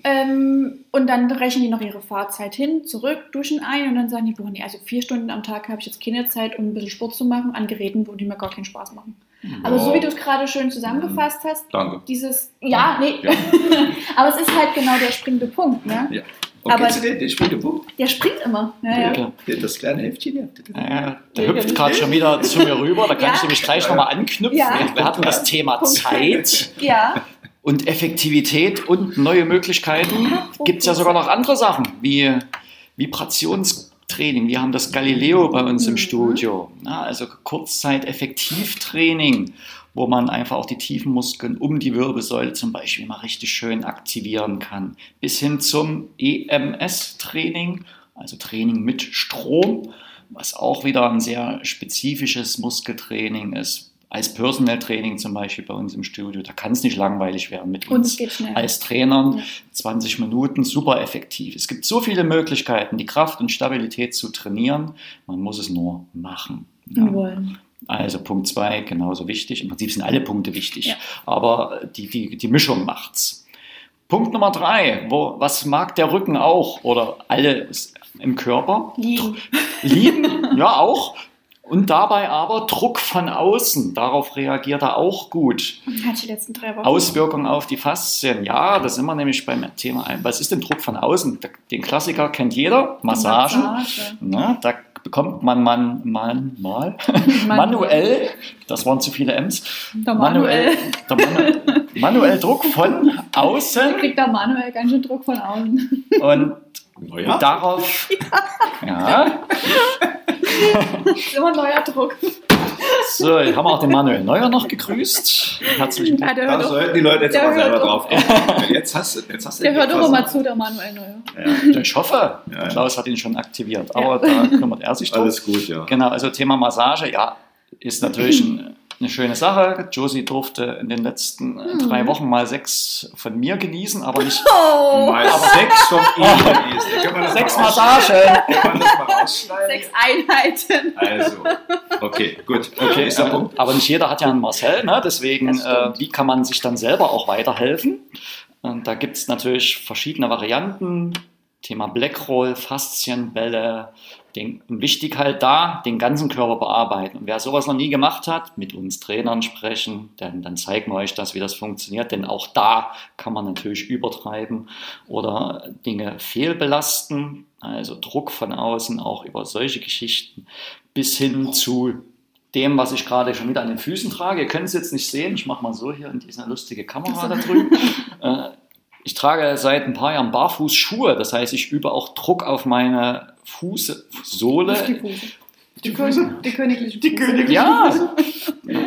und dann rechnen die noch ihre Fahrzeit hin, zurück, duschen ein und dann sagen die, also 4 Stunden am Tag habe ich jetzt keine Zeit, um ein bisschen Sport zu machen an Geräten, wo die mir gar keinen Spaß machen. Aber so wie du es gerade schön zusammengefasst hast, Danke. Dieses, aber es ist halt genau der springende Punkt, ne? Ja. Und kennst du den? Der springt im Punkt. Der springt immer. Ja. Das kleine Heftchen hier. Der hüpft gerade schon wieder zu mir rüber. Da kannst du mich gleich nochmal anknüpfen. Ja. Wir hatten das Thema Zeit und Effektivität und neue Möglichkeiten. Gibt es ja sogar noch andere Sachen, wie Vibrations- Training. Wir haben das Galileo bei uns im Studio, also Kurzzeit-Effektivtraining, wo man einfach auch die tiefen Muskeln um die Wirbelsäule zum Beispiel mal richtig schön aktivieren kann. Bis hin zum EMS-Training, also Training mit Strom, was auch wieder ein sehr spezifisches Muskeltraining ist. Als Personal Training zum Beispiel bei uns im Studio, da kann es nicht langweilig werden mit uns als Trainern. Ja. 20 Minuten, super effektiv. Es gibt so viele Möglichkeiten, die Kraft und Stabilität zu trainieren. Man muss es nur machen. Ja. Also Punkt 2, genauso wichtig. Im Prinzip sind alle Punkte wichtig, ja. Aber die Mischung macht's. Punkt Nummer 3, was mag der Rücken auch oder alle im Körper? Lieben, ja auch. Und dabei aber Druck von außen, darauf reagiert er auch gut. Hat die letzten 3 Wochen. Auswirkungen auf die Faszien, ja, da sind wir nämlich beim Thema. Was ist denn Druck von außen? Den Klassiker kennt jeder, Massagen. Massage. Na, da bekommt man manuell, das waren zu viele M's, manuell Druck von außen. Kriegt der manuell ganz schön Druck von außen. Und darauf, Das ist immer ein neuer Druck. So, jetzt haben wir auch den Manuel Neuer noch gegrüßt. Herzlichen Dank. Da sollten die Leute jetzt aber selber drauf kommen. Jetzt hast du der hört doch mal zu, der Manuel Neuer. Ja. Ich hoffe, ja. Klaus hat ihn schon aktiviert, aber da kümmert er sich drum. Alles gut, ja. Genau, also Thema Massage, ja, ist natürlich eine schöne Sache. Josie durfte in den letzten 3 Wochen mal 6 von mir genießen, aber nicht... Oh. Mal 6 von ihm genießen. 6 Massagen. Kann man das mal rausschneiden? 6 Einheiten. Also, okay, gut. Okay, aber nicht jeder hat ja einen Marcel, ne? Deswegen, wie kann man sich dann selber auch weiterhelfen? Und da gibt es natürlich verschiedene Varianten. Thema Blackroll, Faszienbälle. Und wichtig halt da, den ganzen Körper bearbeiten. Und wer sowas noch nie gemacht hat, mit uns Trainern sprechen, dann zeigen wir euch das, wie das funktioniert. Denn auch da kann man natürlich übertreiben oder Dinge fehlbelasten. Also Druck von außen, auch über solche Geschichten, bis hin zu dem, was ich gerade schon wieder an den Füßen trage. Ihr könnt es jetzt nicht sehen. Ich mache mal so hier in diese lustige Kamera da drüben. Ich trage seit ein paar Jahren Barfußschuhe, das heißt, ich übe auch Druck auf meine Fußsohle. Die königliche Fußsohle. Ja,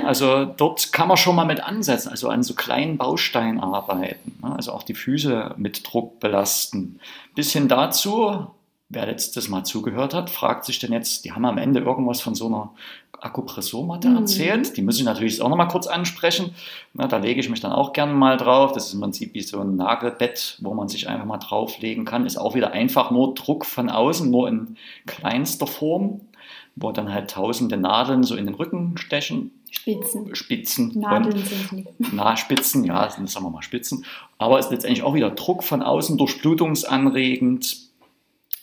also dort kann man schon mal mit ansetzen, also an so kleinen Bausteinen arbeiten, also auch die Füße mit Druck belasten. Bis hin dazu, wer letztes Mal zugehört hat, fragt sich denn jetzt, die haben am Ende irgendwas von so einer Akupressurmatte erzählt, die muss ich natürlich auch nochmal kurz ansprechen. Na, da lege ich mich dann auch gerne mal drauf. Das ist im Prinzip wie so ein Nagelbett, wo man sich einfach mal drauflegen kann. Ist auch wieder einfach nur Druck von außen, nur in kleinster Form, wo dann halt tausende Nadeln so in den Rücken stechen. Spitzen. Nadeln sind nicht. Na, Spitzen, ja, das sagen wir mal Spitzen. Aber es ist letztendlich auch wieder Druck von außen, durchblutungsanregend.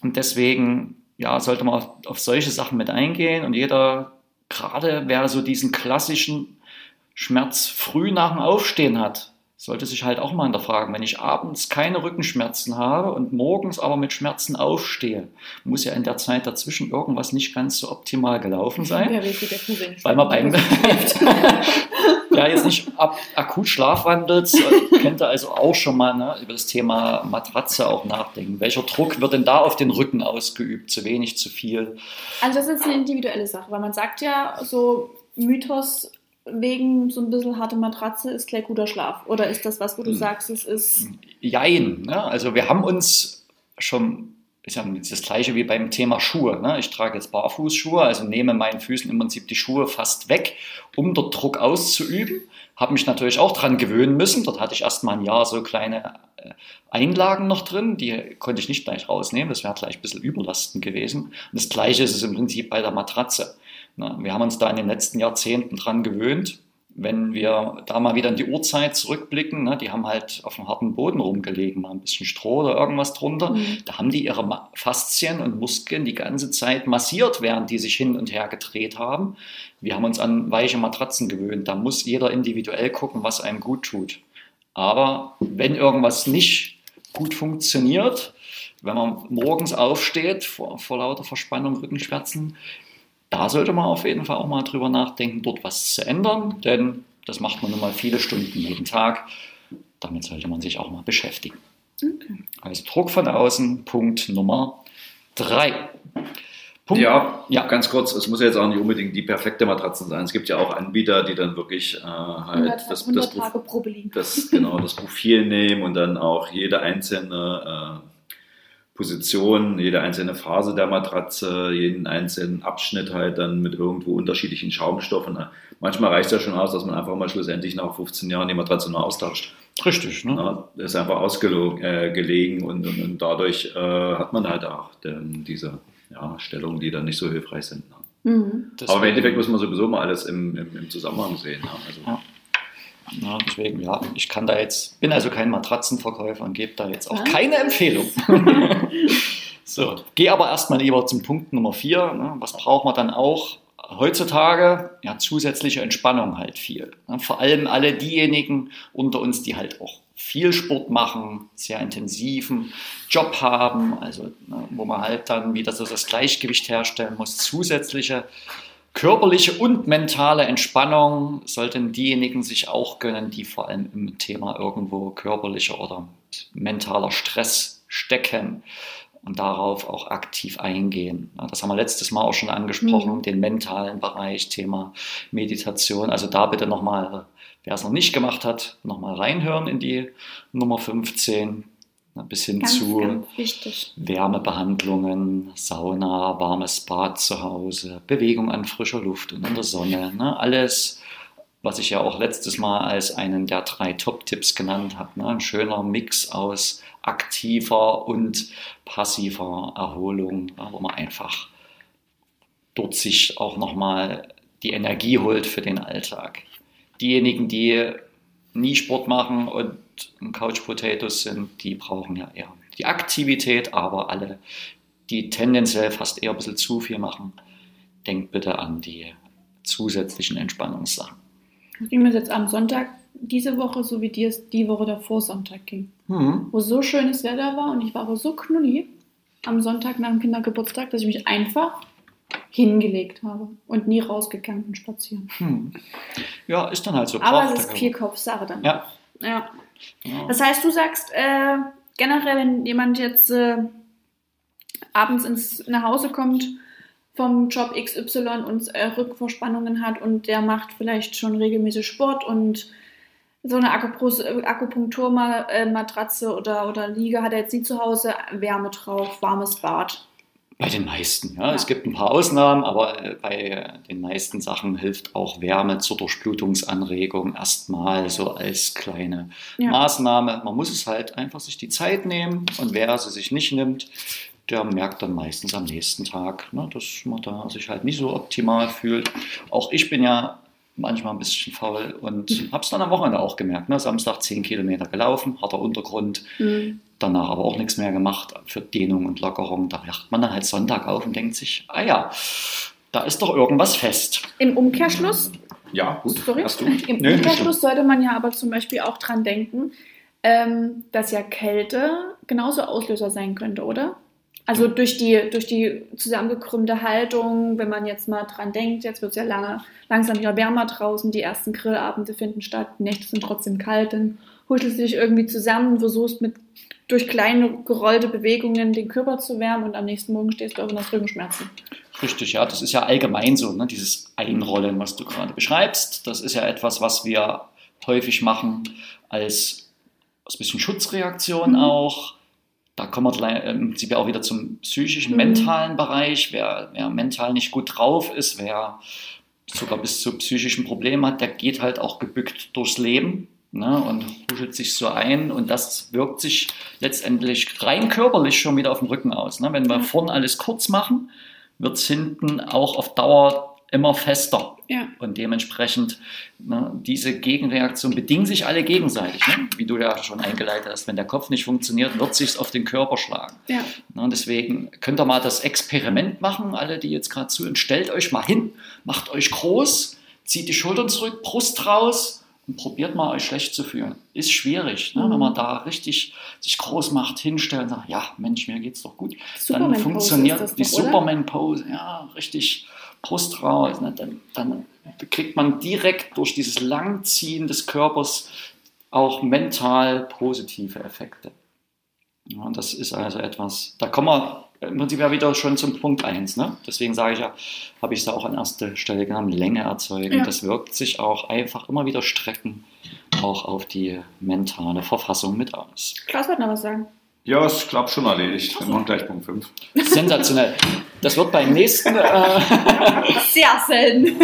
Und deswegen, ja, sollte man auf solche Sachen mit eingehen und jeder. Gerade wer so diesen klassischen Schmerz früh nach dem Aufstehen hat, sollte sich halt auch mal hinterfragen. Wenn ich abends keine Rückenschmerzen habe und morgens aber mit Schmerzen aufstehe, muss ja in der Zeit dazwischen irgendwas nicht ganz so optimal gelaufen sein. Ja, weil man ja jetzt nicht akut schlafwandelt, könnte also auch schon mal über das Thema Matratze auch nachdenken. Welcher Druck wird denn da auf den Rücken ausgeübt? Zu wenig, zu viel? Also das ist eine individuelle Sache, weil man sagt ja so Mythos wegen so ein bisschen harte Matratze ist gleich guter Schlaf. Oder ist das was, wo du sagst, es ist... Jein. Ne? Also wir haben uns schon... Ich sage jetzt das Gleiche wie beim Thema Schuhe. Ne? Ich trage jetzt Barfußschuhe, also nehme meinen Füßen im Prinzip die Schuhe fast weg, um dort Druck auszuüben. Habe mich natürlich auch dran gewöhnen müssen. Dort hatte ich erst mal ein Jahr so kleine Einlagen noch drin. Die konnte ich nicht gleich rausnehmen. Das wäre gleich ein bisschen überlastend gewesen. Und das Gleiche ist es im Prinzip bei der Matratze. Ne? Wir haben uns da in den letzten Jahrzehnten dran gewöhnt. Wenn wir da mal wieder in die Urzeit zurückblicken, ne, die haben halt auf dem harten Boden rumgelegen, mal ein bisschen Stroh oder irgendwas drunter, da haben die ihre Faszien und Muskeln die ganze Zeit massiert, während die sich hin und her gedreht haben. Wir haben uns an weiche Matratzen gewöhnt, da muss jeder individuell gucken, was einem gut tut. Aber wenn irgendwas nicht gut funktioniert, wenn man morgens aufsteht vor lauter Verspannung, Rückenschmerzen, da sollte man auf jeden Fall auch mal drüber nachdenken, dort was zu ändern, denn das macht man nun mal viele Stunden jeden Tag. Damit sollte man sich auch mal beschäftigen. Okay. Also Druck von außen, Punkt Nummer 3. Punkt. Ja, ganz kurz, es muss ja jetzt auch nicht unbedingt die perfekte Matratze sein. Es gibt ja auch Anbieter, die dann wirklich halt das Tage das Profil nehmen und dann auch jede einzelne Position, jede einzelne Phase der Matratze, jeden einzelnen Abschnitt halt dann mit irgendwo unterschiedlichen Schaumstoffen. Manchmal reicht es ja schon aus, dass man einfach mal schlussendlich nach 15 Jahren die Matratze nur austauscht. Richtig, ne? Ja, ist einfach ausgelegen und dadurch hat man halt auch diese Stellungen, die dann nicht so hilfreich sind. Ne? Mhm. Aber im Endeffekt muss man sowieso mal alles im Zusammenhang sehen. Ne? Also ja, deswegen, ich kann da jetzt, bin also kein Matratzenverkäufer und gebe da jetzt auch keine Empfehlung. So, gehe aber erstmal lieber zum Punkt Nummer 4. Ne? Was braucht man dann auch heutzutage? Ja, zusätzliche Entspannung halt viel. Ne? Vor allem alle diejenigen unter uns, die halt auch viel Sport machen, sehr intensiven Job haben, also wo man halt dann wieder so das Gleichgewicht herstellen muss, zusätzliche körperliche und mentale Entspannung sollten diejenigen sich auch gönnen, die vor allem im Thema irgendwo körperlicher oder mentaler Stress stecken und darauf auch aktiv eingehen. Das haben wir letztes Mal auch schon angesprochen, den mentalen Bereich, Thema Meditation. Also da bitte nochmal, wer es noch nicht gemacht hat, nochmal reinhören in die Nummer 15. Bis hin zu Wärmebehandlungen, Sauna, warmes Bad zu Hause, Bewegung an frischer Luft und in der Sonne. Ne? Alles, was ich ja auch letztes Mal als einen der 3 Top-Tipps genannt habe. Ne? Ein schöner Mix aus aktiver und passiver Erholung, wo man einfach dort sich auch nochmal die Energie holt für den Alltag. Diejenigen, die nie Sport machen und Couch Potatoes sind, die brauchen ja eher die Aktivität, aber alle, die tendenziell fast eher ein bisschen zu viel machen, denkt bitte an die zusätzlichen Entspannungssachen. Wie mir es jetzt am Sonntag diese Woche, so wie dir es die Woche davor Sonntag ging, wo so schönes Wetter war und ich war aber so knulli am Sonntag nach dem Kindergeburtstag, dass ich mich einfach hingelegt habe und nie rausgegangen bin spazieren. Ja, ist dann halt so. Aber es ist viel Kopfsache dann. Ja. Das heißt, du sagst generell, wenn jemand jetzt abends nach Hause kommt vom Job XY und Rückverspannungen hat und der macht vielleicht schon regelmäßig Sport und so eine Akupunkturmatratze oder Liege hat er jetzt nie zu Hause, Wärme drauf, warmes Bad. Bei den meisten, ja. Es gibt ein paar Ausnahmen, aber bei den meisten Sachen hilft auch Wärme zur Durchblutungsanregung erstmal so als kleine Maßnahme. Man muss es halt einfach sich die Zeit nehmen und wer sie sich nicht nimmt, der merkt dann meistens am nächsten Tag, ne, dass man da sich halt nicht so optimal fühlt. Auch ich bin ja manchmal ein bisschen faul und habe es dann am Wochenende auch gemerkt. Ne? Samstag 10 Kilometer gelaufen, harter Untergrund, danach aber auch nichts mehr gemacht für Dehnung und Lockerung. Da wacht man dann halt Sonntag auf und denkt sich, da ist doch irgendwas fest. Im Umkehrschluss, sollte man ja aber zum Beispiel auch dran denken, dass ja Kälte genauso Auslöser sein könnte, oder? Also durch die zusammengekrümmte Haltung, wenn man jetzt mal dran denkt, jetzt wird es ja langsam wieder wärmer draußen, die ersten Grillabende finden statt, die Nächte sind trotzdem kalt, dann huschelst du dich irgendwie zusammen, versuchst durch kleine gerollte Bewegungen den Körper zu wärmen und am nächsten Morgen stehst du auf und hast Rückenschmerzen. Richtig, ja, das ist ja allgemein so, ne? Dieses Einrollen, was du gerade beschreibst, das ist ja etwas, was wir häufig machen als ein bisschen Schutzreaktion auch. Da kommen wir im Prinzip auch wieder zum psychischen, mentalen Bereich. Wer mental nicht gut drauf ist, wer sogar bis zu psychischen Problemen hat, der geht halt auch gebückt durchs Leben, ne, und huschelt sich so ein. Und das wirkt sich letztendlich rein körperlich schon wieder auf den Rücken aus. Ne? Wenn wir vorn alles kurz machen, wird es hinten auch auf Dauer immer fester. Ja. Und dementsprechend, ne, diese Gegenreaktion bedingen sich alle gegenseitig. Ne? Wie du ja schon eingeleitet hast, wenn der Kopf nicht funktioniert, wird es sich auf den Körper schlagen. Ja. Ne, deswegen könnt ihr mal das Experiment machen, alle, die jetzt gerade zuhören. Stellt euch mal hin, macht euch groß, zieht die Schultern zurück, Brust raus und probiert mal, euch schlecht zu fühlen. Ist schwierig, ne? Wenn man da richtig sich groß macht, hinstellt und sagt, ja, Mensch, mir geht's doch gut. Dann funktioniert die Superman-Pose. Ja, richtig. Brust raus, ne? Dann kriegt man direkt durch dieses Langziehen des Körpers auch mental positive Effekte. Ja, und das ist also etwas, da kommen wir im Prinzip ja wieder schon zum Punkt 1. Ne? Deswegen sage ich ja, habe ich es ja auch an erster Stelle genommen, Länge erzeugen. Ja. Das wirkt sich auch einfach immer wieder strecken, auch auf die mentale Verfassung mit aus. Klaus wird noch was sagen. Ja, ich glaube schon erledigt. Wir machen gleich Punkt 5. Sensationell. Das wird beim nächsten... Sehr selten.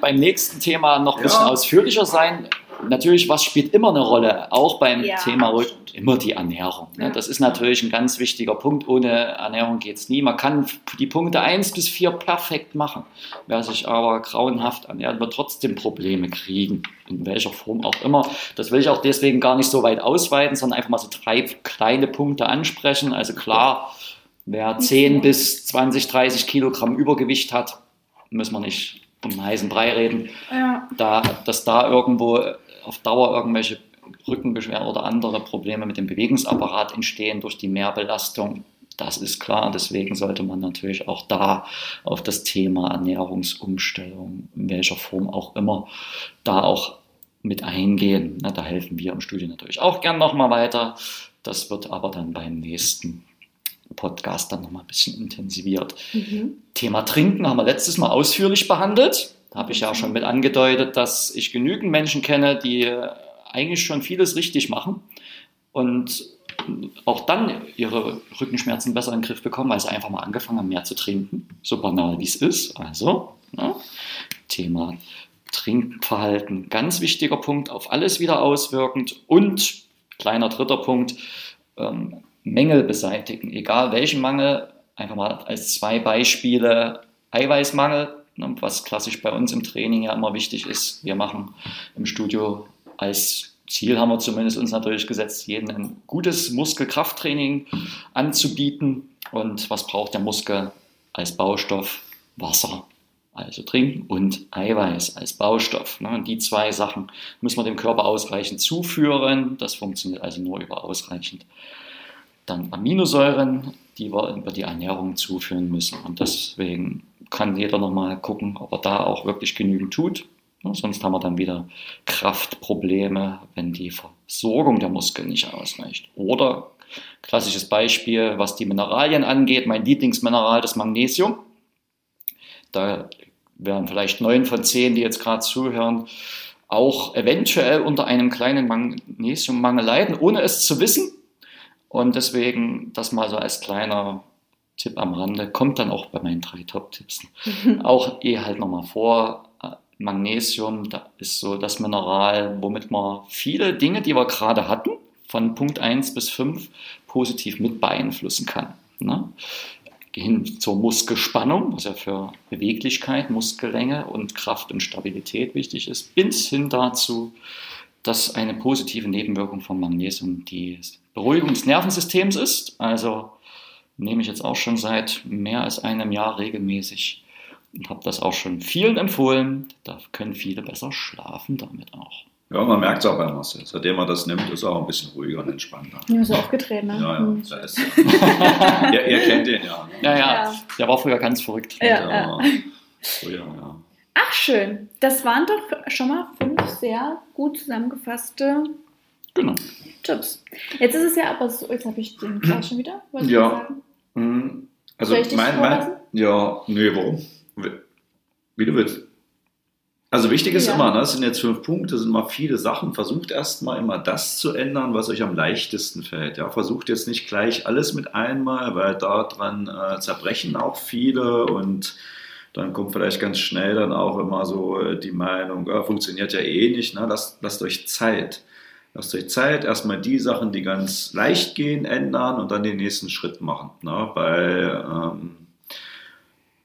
Beim nächsten Thema noch ein bisschen ausführlicher sein. Natürlich, was spielt immer eine Rolle, auch beim Thema immer die Ernährung. Ne? Ja. Das ist natürlich ein ganz wichtiger Punkt. Ohne Ernährung geht es nie. Man kann die Punkte 1 bis 4 perfekt machen. Wer sich aber grauenhaft ernährt, wird trotzdem Probleme kriegen, in welcher Form auch immer. Das will ich auch deswegen gar nicht so weit ausweiten, sondern einfach mal so 3 kleine Punkte ansprechen. Also klar, wer 10 bis 20, 30 Kilogramm Übergewicht hat, müssen wir nicht um einen heißen Brei reden, dass da irgendwo auf Dauer irgendwelche Rückenbeschwerden oder andere Probleme mit dem Bewegungsapparat entstehen durch die Mehrbelastung. Das ist klar. Deswegen sollte man natürlich auch da auf das Thema Ernährungsumstellung, in welcher Form auch immer, da auch mit eingehen. Na, da helfen wir im Studio natürlich auch gern nochmal weiter. Das wird aber dann beim nächsten Podcast dann nochmal ein bisschen intensiviert. Mhm. Thema Trinken haben wir letztes Mal ausführlich behandelt. Da habe ich ja schon mit angedeutet, dass ich genügend Menschen kenne, die eigentlich schon vieles richtig machen und auch dann ihre Rückenschmerzen besser in den Griff bekommen, weil sie einfach mal angefangen haben, mehr zu trinken. So banal, wie es ist. Also, Thema Trinkverhalten. Ganz wichtiger Punkt, auf alles wieder auswirkend. Und, kleiner dritter Punkt, Mängel beseitigen. Egal welchen Mangel, einfach mal als 2 Beispiele. Eiweißmangel, was klassisch bei uns im Training ja immer wichtig ist. Wir machen im Studio als Ziel, haben wir zumindest uns natürlich gesetzt, jedem ein gutes Muskelkrafttraining anzubieten. Und was braucht der Muskel als Baustoff? Wasser, also trinken, und Eiweiß als Baustoff. Und die 2 Sachen müssen wir dem Körper ausreichend zuführen. Das funktioniert also nur über ausreichend. Dann Aminosäuren, die wir über die Ernährung zuführen müssen. Und deswegen kann jeder nochmal gucken, ob er da auch wirklich genügend tut. Sonst haben wir dann wieder Kraftprobleme, wenn die Versorgung der Muskeln nicht ausreicht. Oder klassisches Beispiel, was die Mineralien angeht, mein Lieblingsmineral, das Magnesium. Da werden vielleicht 9 von 10, die jetzt gerade zuhören, auch eventuell unter einem kleinen Magnesiummangel leiden, ohne es zu wissen. Und deswegen, das mal so als kleiner Tipp am Rande, kommt dann auch bei meinen 3 Top-Tipps auch halt nochmal vor. Magnesium, da ist so das Mineral, womit wir viele Dinge, die wir gerade hatten, von Punkt 1 bis 5 positiv mit beeinflussen kann. Ne? Hin zur Muskelspannung, was ja für Beweglichkeit, Muskellänge und Kraft und Stabilität wichtig ist, bis hin dazu, dass eine positive Nebenwirkung von Magnesium die Beruhigung des Nervensystems ist. Also nehme ich jetzt auch schon seit mehr als einem Jahr regelmäßig und habe das auch schon vielen empfohlen. Da können viele besser schlafen damit auch. Ja, man merkt es auch bei Marcel. Seitdem man das nimmt, ist er auch ein bisschen ruhiger und entspannter. Ja, so aufgetreten, ne? Ja, da ist er. Ihr kennt den ja. Ne? Ja. Der war früher ganz verrückt. Ja. Ach, schön. Das waren doch schon mal 5 sehr gut zusammengefasste Tipps. Jetzt ist es ja aber so, jetzt habe ich den Klaus schon wieder. Sagen? Also warum? Wie du willst. Also wichtig ist immer, das sind jetzt 5 Punkte, sind mal viele Sachen. Versucht erstmal immer das zu ändern, was euch am leichtesten fällt. Ja? Versucht jetzt nicht gleich alles mit einmal, weil daran zerbrechen auch viele und dann kommt vielleicht ganz schnell dann auch immer so die Meinung, funktioniert ja eh nicht, ne? Lasst euch Zeit. Lasst euch Zeit, erstmal die Sachen, die ganz leicht gehen, ändern und dann den nächsten Schritt machen. Ne? Weil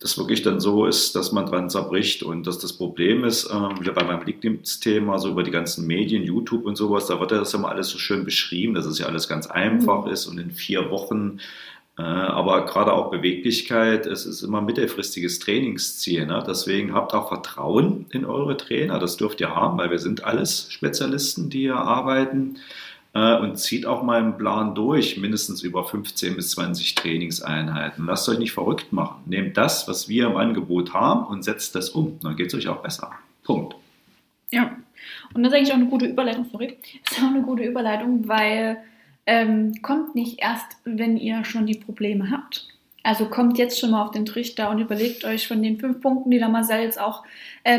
das wirklich dann so ist, dass man dran zerbricht und dass das Problem ist, wieder bei meinem Lieblingsthema, so über die ganzen Medien, YouTube und sowas, da wird ja das immer alles so schön beschrieben, dass es ja alles ganz einfach ist und in 4 Wochen. Aber gerade auch Beweglichkeit, es ist immer mittelfristiges Trainingsziel. Ne? Deswegen habt auch Vertrauen in eure Trainer, das dürft ihr haben, weil wir sind alles Spezialisten, die hier arbeiten. Und zieht auch mal einen Plan durch, mindestens über 15 bis 20 Trainingseinheiten. Lasst euch nicht verrückt machen. Nehmt das, was wir im Angebot haben und setzt das um. Dann geht es euch auch besser. Punkt. Ja, und das ist eigentlich auch eine gute Überleitung, weil kommt nicht erst, wenn ihr schon die Probleme habt. Also kommt jetzt schon mal auf den Trichter und überlegt euch von den 5 Punkten, die der Marcel jetzt auch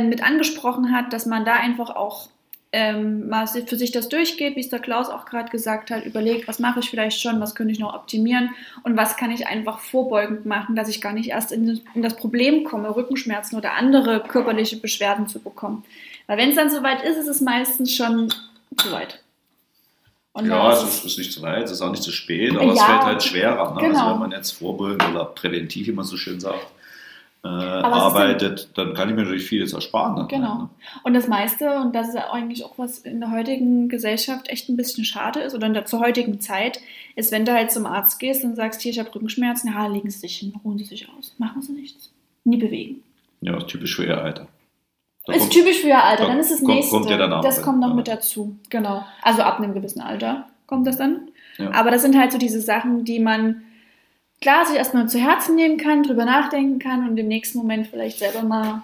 mit angesprochen hat, dass man da einfach auch mal für sich das durchgeht, wie es der Klaus auch gerade gesagt hat, überlegt, was mache ich vielleicht schon, was könnte ich noch optimieren und was kann ich einfach vorbeugend machen, dass ich gar nicht erst in das Problem komme, Rückenschmerzen oder andere körperliche Beschwerden zu bekommen. Weil wenn es dann soweit ist, ist es meistens schon zu weit. Und ja, es ist nicht zu weit, es ist auch nicht zu spät, aber es fällt halt schwerer. Ne? Genau. Also wenn man jetzt vorbeugt oder präventiv, wie man so schön sagt, arbeitet, dann kann ich mir natürlich vieles ersparen. Ne? Genau. Und das meiste, und das ist eigentlich auch, was in der heutigen Gesellschaft echt ein bisschen schade ist, oder zur heutigen Zeit, ist, wenn du halt zum Arzt gehst und sagst, hier, ich habe Rückenschmerzen, ja, legen Sie sich hin, ruhen Sie sich aus, machen Sie nichts, nie bewegen. Ja, ist typisch für Ihr Alter. Ist typisch für ihr Alter, dann ist das nächste. Das kommt noch mit dazu, genau. Also ab einem gewissen Alter kommt das dann. Ja. Aber das sind halt so diese Sachen, die man klar sich erstmal zu Herzen nehmen kann, drüber nachdenken kann und im nächsten Moment vielleicht selber mal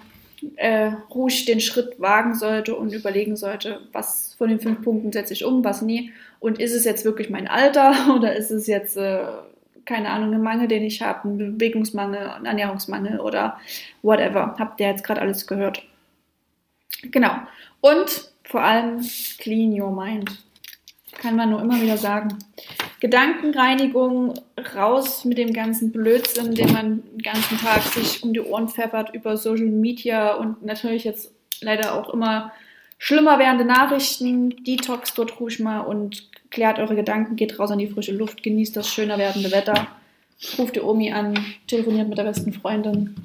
ruhig den Schritt wagen sollte und überlegen sollte, was von den 5 Punkten setze ich um, was nie. Und ist es jetzt wirklich mein Alter oder ist es jetzt, keine Ahnung, ein Mangel, den ich habe, ein Bewegungsmangel, ein Ernährungsmangel oder whatever. Habt ihr jetzt gerade alles gehört? Genau. Und vor allem clean your mind. Kann man nur immer wieder sagen. Gedankenreinigung, raus mit dem ganzen Blödsinn, den man den ganzen Tag sich um die Ohren pfeffert über Social Media und natürlich jetzt leider auch immer schlimmer werdende Nachrichten. Detox dort ruhig mal und klärt eure Gedanken, geht raus an die frische Luft, genießt das schöner werdende Wetter, ruft die Omi an, telefoniert mit der besten Freundin,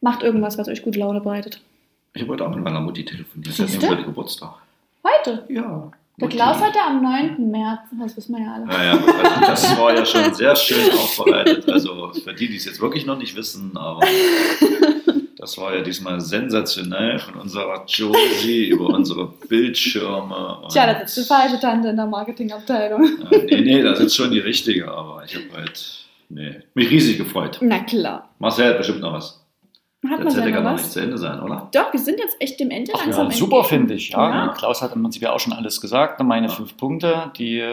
macht irgendwas, was euch gute Laune bereitet. Ich wollte auch mit meiner Mutti telefonieren. Sie hat nämlich heute Geburtstag. Heute? Ja. Der Klaus hatte am 9. März. Das wissen wir ja alle. Naja, also das war ja schon sehr schön aufbereitet. Also für die es jetzt wirklich noch nicht wissen, aber das war ja diesmal sensationell von unserer Josie über unsere Bildschirme. Tja, das ist die falsche Tante in der Marketingabteilung. Nee, das ist schon die richtige, aber ich habe halt mich riesig gefreut. Na klar. Marcel hat bestimmt noch was. Das hätte gar noch nicht zu Ende sein, oder? Doch, wir sind jetzt echt dem Ende langsam. Ja, super, finde ich. Ja. Ja. Klaus hat im Prinzip ja auch schon alles gesagt. Meine 5 Punkte, die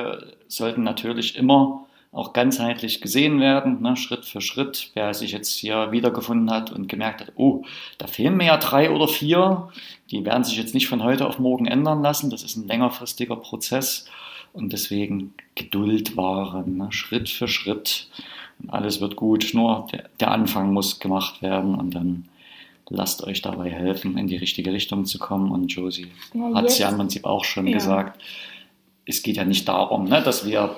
sollten natürlich immer auch ganzheitlich gesehen werden, ne? Schritt für Schritt. Wer sich jetzt hier wiedergefunden hat und gemerkt hat, oh, da fehlen mir ja 3 oder 4, die werden sich jetzt nicht von heute auf morgen ändern lassen. Das ist ein längerfristiger Prozess und deswegen Geduld wahren, ne? Schritt für Schritt. Alles wird gut, nur der Anfang muss gemacht werden und dann lasst euch dabei helfen, in die richtige Richtung zu kommen. Und Josie hat es ja im Prinzip auch schon gesagt, es geht ja nicht darum, ne, dass wir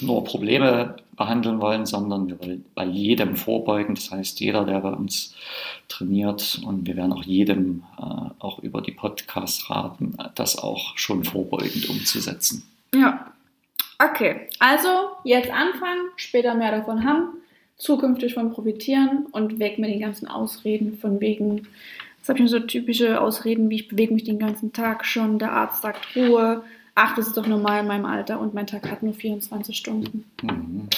nur Probleme behandeln wollen, sondern wir wollen bei jedem vorbeugen. Das heißt, jeder, der bei uns trainiert, und wir werden auch jedem auch über die Podcasts raten, das auch schon vorbeugend umzusetzen. Ja. Okay, also jetzt anfangen, später mehr davon haben, zukünftig von profitieren und weg mit den ganzen Ausreden von wegen, das habe ich mir so typische Ausreden wie ich bewege mich den ganzen Tag schon, der Arzt sagt Ruhe, ach, das ist doch normal in meinem Alter und mein Tag hat nur 24 Stunden. Mhm.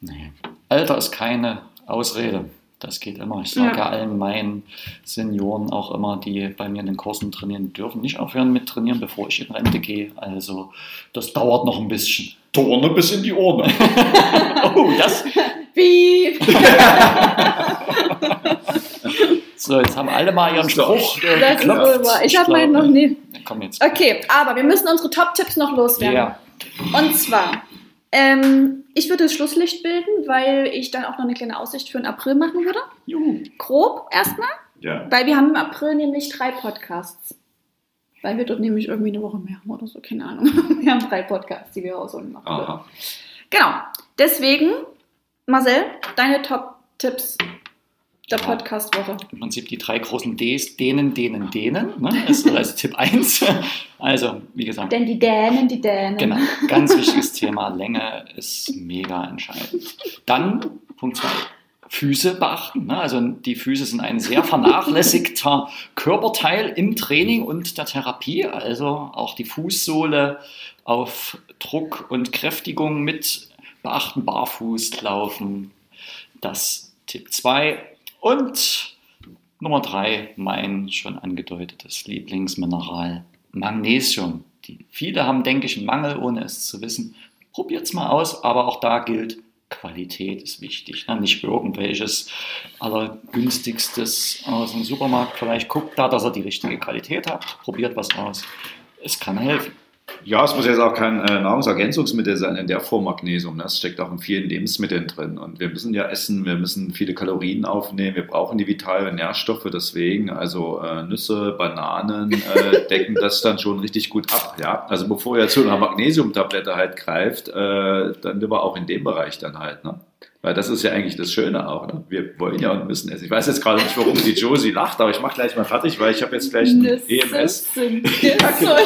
Nee. Alter ist keine Ausrede, das geht immer. Ich sage ja allen meinen Senioren auch immer, die bei mir in den Kursen trainieren, dürfen nicht aufhören mit trainieren, bevor ich in Rente gehe. Also das dauert noch ein bisschen. Turne bis in die Urne. Oh, das... Piep! So, jetzt haben alle mal ihren Spruch. Ich habe meinen noch nie. Komm jetzt. Okay, aber wir müssen unsere Top-Tipps noch loswerden. Ja. Und zwar... ich würde das Schlusslicht bilden, weil ich dann auch noch eine kleine Aussicht für den April machen würde. Juhu. Grob erstmal. Ja. Weil wir haben im April nämlich 3 Podcasts. Weil wir dort nämlich irgendwie eine Woche mehr haben oder so, keine Ahnung. Wir haben 3 Podcasts, die wir rausholen machen. Aha. Genau. Deswegen, Marcel, deine Top-Tipps der Podcast-Woche. Im Prinzip die 3 großen Ds, denen, ne? Das ist also Tipp 1. Also, wie gesagt. Denn die Dänen. Genau, ganz wichtiges Thema, Länge ist mega entscheidend. Dann, Punkt 2, Füße beachten. Ne? Also die Füße sind ein sehr vernachlässigter Körperteil im Training und der Therapie. Also auch die Fußsohle auf Druck und Kräftigung mit beachten, barfuß laufen. Das Tipp 2. Und Nummer 3, mein schon angedeutetes Lieblingsmineral Magnesium. Viele haben, denke ich, einen Mangel, ohne es zu wissen. Probiert's mal aus, aber auch da gilt, Qualität ist wichtig. Ne? Nicht irgendwelches allergünstigstes aus dem Supermarkt. Vielleicht guckt da, dass er die richtige Qualität hat, probiert was aus. Es kann helfen. Ja, es muss jetzt auch kein Nahrungsergänzungsmittel sein in der Form Magnesium. Ne? Es steckt auch in vielen Lebensmitteln drin. Und wir müssen ja essen, wir müssen viele Kalorien aufnehmen, wir brauchen die vitalen Nährstoffe. Deswegen, also Nüsse, Bananen decken das dann schon richtig gut ab. Ja? Also bevor ihr zu einer Magnesiumtablette halt greift, dann lieber auch in dem Bereich dann halt. Ne? Weil das ist ja eigentlich das Schöne auch. Ne? Wir wollen ja und müssen essen. Ich weiß jetzt gerade nicht, warum die Josie lacht, aber ich mache gleich mal fertig, weil ich habe jetzt gleich ein EMS. Ja, genau.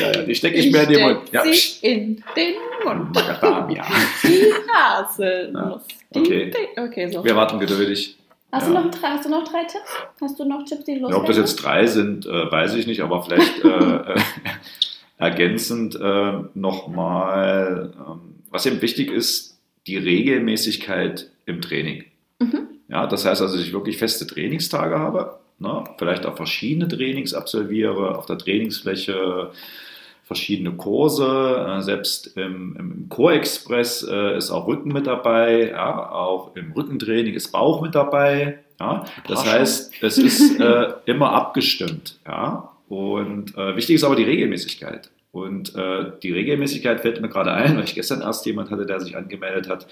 Ja, die stecke ich mir in den Mund. Ja. Sie in den Mund. Macadamia. Die Haselnuss. Ja. Okay, so. Wir warten geduldig. Hast du noch drei Tipps? Hast du noch Tipps, die losgehen? Ja, ob das jetzt drei sind, weiß ich nicht, aber vielleicht ergänzend nochmal, was eben wichtig ist, die Regelmäßigkeit im Training. Mhm. Ja, das heißt also, dass ich wirklich feste Trainingstage habe, ne? Vielleicht auch verschiedene Trainings absolviere, auf der Trainingsfläche verschiedene Kurse, selbst im Core-Express ist auch Rücken mit dabei, ja? Auch im Rückentraining ist Bauch mit dabei. Ja? Das heißt, es ist immer abgestimmt. Ja? Und wichtig ist aber die Regelmäßigkeit. Und die Regelmäßigkeit fällt mir gerade ein, weil ich gestern erst jemand hatte, der sich angemeldet hat,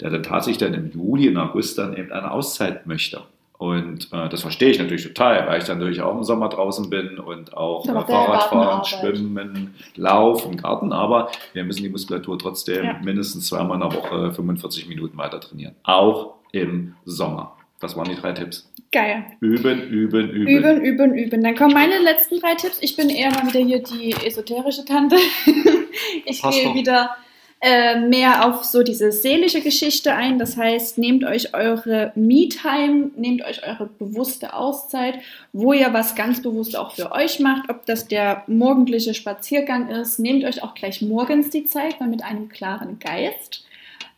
der dann tatsächlich dann im Juli und August dann eben eine Auszeit möchte. Und das verstehe ich natürlich total, weil ich dann natürlich auch im Sommer draußen bin und auch Fahrradfahren, Schwimmen, Laufen, Garten. Aber wir müssen die Muskulatur trotzdem mindestens zweimal in der Woche 45 Minuten weiter trainieren. Auch im Sommer. Das waren die drei Tipps. Geil. Üben. Dann kommen meine letzten drei Tipps. Ich bin eher mal wieder hier die esoterische Tante. Ich gehe wieder mehr auf so diese seelische Geschichte ein. Das heißt, nehmt euch eure Me-Time, nehmt euch eure bewusste Auszeit, wo ihr was ganz bewusst auch für euch macht, ob das der morgendliche Spaziergang ist. Nehmt euch auch gleich morgens die Zeit, weil mit einem klaren Geist,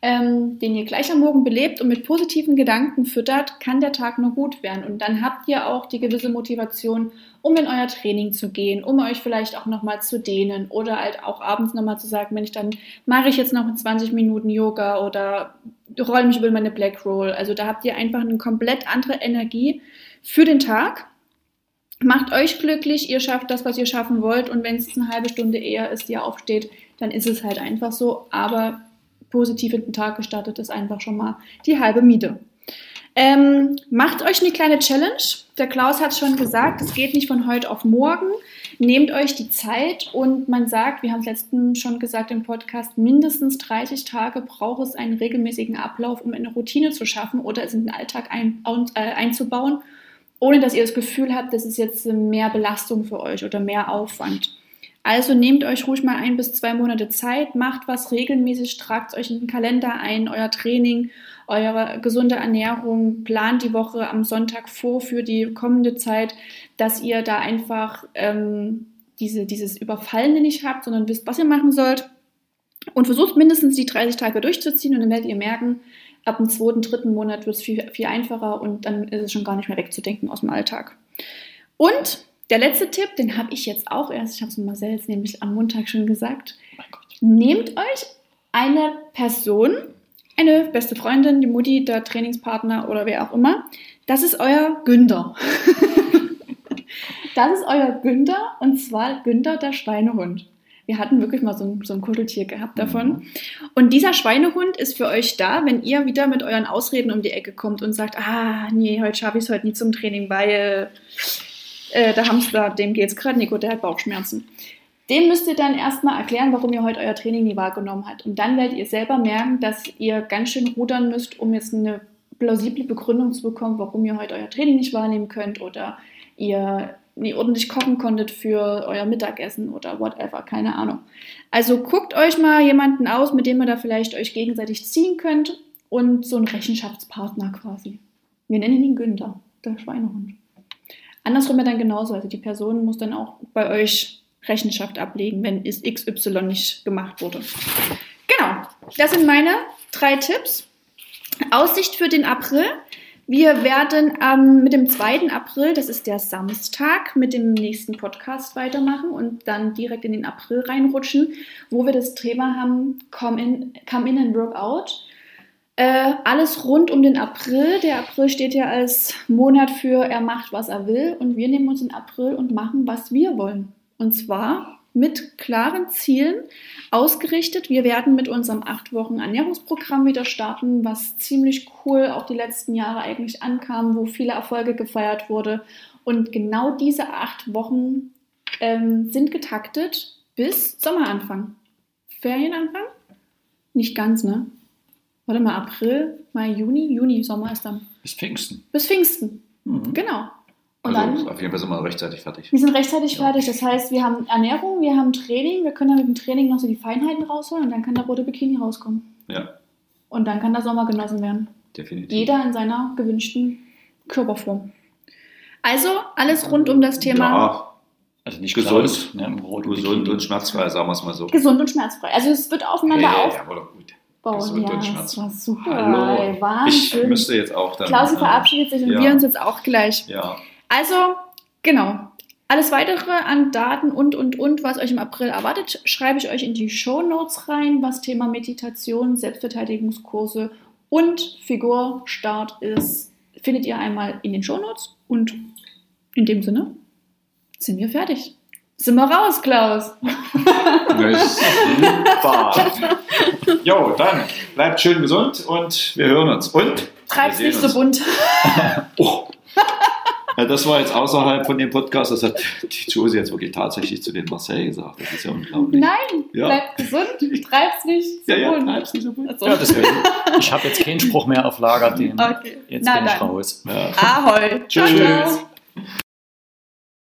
den ihr gleich am Morgen belebt und mit positiven Gedanken füttert, kann der Tag nur gut werden. Und dann habt ihr auch die gewisse Motivation, um in euer Training zu gehen, um euch vielleicht auch nochmal zu dehnen oder halt auch abends nochmal zu sagen, Mensch, dann mache ich jetzt noch 20 Minuten Yoga oder roll mich über meine Black Roll. Also da habt ihr einfach eine komplett andere Energie für den Tag. Macht euch glücklich, ihr schafft das, was ihr schaffen wollt. Und wenn es eine halbe Stunde eher ist, die ihr aufsteht, dann ist es halt einfach so. Aber positiv in den Tag gestartet ist einfach schon mal die halbe Miete. Macht euch eine kleine Challenge. Der Klaus hat es schon gesagt, es geht nicht von heute auf morgen. Nehmt euch die Zeit und man sagt, wir haben es letztens schon gesagt im Podcast, mindestens 30 Tage braucht es einen regelmäßigen Ablauf, um eine Routine zu schaffen oder es in den Alltag einzubauen, ohne dass ihr das Gefühl habt, das ist jetzt mehr Belastung für euch oder mehr Aufwand. Also nehmt euch ruhig mal 1 bis 2 Monate Zeit, macht was regelmäßig, tragt euch in den Kalender ein, euer Training, eure gesunde Ernährung, plant die Woche am Sonntag vor für die kommende Zeit, dass ihr da einfach dieses Überfallende nicht habt, sondern wisst, was ihr machen sollt. Und versucht mindestens die 30 Tage durchzuziehen und dann werdet ihr merken, ab dem 2., 3. Monat wird es viel, viel einfacher und dann ist es schon gar nicht mehr wegzudenken aus dem Alltag. Und der letzte Tipp, den habe ich jetzt auch erst, ich habe es Marcel jetzt nämlich am Montag schon gesagt, nehmt euch eine Person, eine beste Freundin, die Mutti, der Trainingspartner oder wer auch immer, das ist euer Günther. Das ist euer Günther und zwar Günther der Schweinehund. Wir hatten wirklich mal so ein Kuscheltier gehabt davon. Und dieser Schweinehund ist für euch da, wenn ihr wieder mit euren Ausreden um die Ecke kommt und sagt, nee, heute schaffe ich es heute nie zum Training, weil der Hamster, dem geht's gerade nicht gut, der hat Bauchschmerzen. Dem müsst ihr dann erstmal erklären, warum ihr heute euer Training nie wahrgenommen habt. Und dann werdet ihr selber merken, dass ihr ganz schön rudern müsst, um jetzt eine plausible Begründung zu bekommen, warum ihr heute euer Training nicht wahrnehmen könnt oder ihr nicht ordentlich kochen konntet für euer Mittagessen oder whatever, keine Ahnung. Also guckt euch mal jemanden aus, mit dem ihr da vielleicht euch gegenseitig ziehen könnt und so einen Rechenschaftspartner quasi. Wir nennen ihn Günther, der Schweinehund. Andersrum ja dann genauso, also die Person muss dann auch bei euch Rechenschaft ablegen, wenn es XY nicht gemacht wurde. Genau, das sind meine 3 Tipps. Aussicht für den April. Wir werden mit dem 2. April, das ist der Samstag, mit dem nächsten Podcast weitermachen und dann direkt in den April reinrutschen, wo wir das Thema haben, Come in and Work Out. Alles rund um den April. Der April steht ja als Monat für er macht, was er will, und wir nehmen uns den April und machen, was wir wollen. Und zwar mit klaren Zielen ausgerichtet. Wir werden mit unserem 8 Wochen Ernährungsprogramm wieder starten, was ziemlich cool auch die letzten Jahre eigentlich ankam, wo viele Erfolge gefeiert wurde. Und genau diese 8 Wochen sind getaktet bis Sommeranfang. Ferienanfang? Nicht ganz, ne? Warte mal, April, Mai, Juni, Sommer ist dann. Bis Pfingsten. Mhm. Genau. Und also, dann, auf jeden Fall sind wir rechtzeitig fertig. Wir sind rechtzeitig fertig. Das heißt, wir haben Ernährung, wir haben Training. Wir können dann mit dem Training noch so die Feinheiten rausholen und dann kann der rote Bikini rauskommen. Ja. Und dann kann der Sommer genossen werden. Definitiv. Jeder in seiner gewünschten Körperform. Also alles rund um das Thema. Ja. Also nicht gesund. Ne, gesund und schmerzfrei, sagen wir es mal so. Gesund und schmerzfrei. Also es wird aufeinander auf. Ja, aber doch gut. Oh, ja, das war super. Hallo. Wahnsinn. Ich müsste jetzt auch dann... Klausi verabschiedet sich und wir uns jetzt auch gleich. Ja. Also, genau. Alles Weitere an Daten und, was euch im April erwartet, schreibe ich euch in die Shownotes rein, was Thema Meditation, Selbstverteidigungskurse und Figurstart ist. Findet ihr einmal in den Shownotes und in dem Sinne sind wir fertig. Sind wir raus, Klaus? Super. Jo, dann bleibt schön gesund und wir hören uns. Und? Treib's nicht so bunt. Oh. Ja, das war jetzt außerhalb von dem Podcast. Das hat die Josie jetzt wirklich tatsächlich zu den Marcel gesagt. Das ist ja unglaublich. Nein, bleibt gesund, treib's nicht so bunt. Treib's nicht so bunt. Also. Ja, ich habe jetzt keinen Spruch mehr auf Lager. Jetzt bin ich raus. Ja. Ahoi. Tschüss.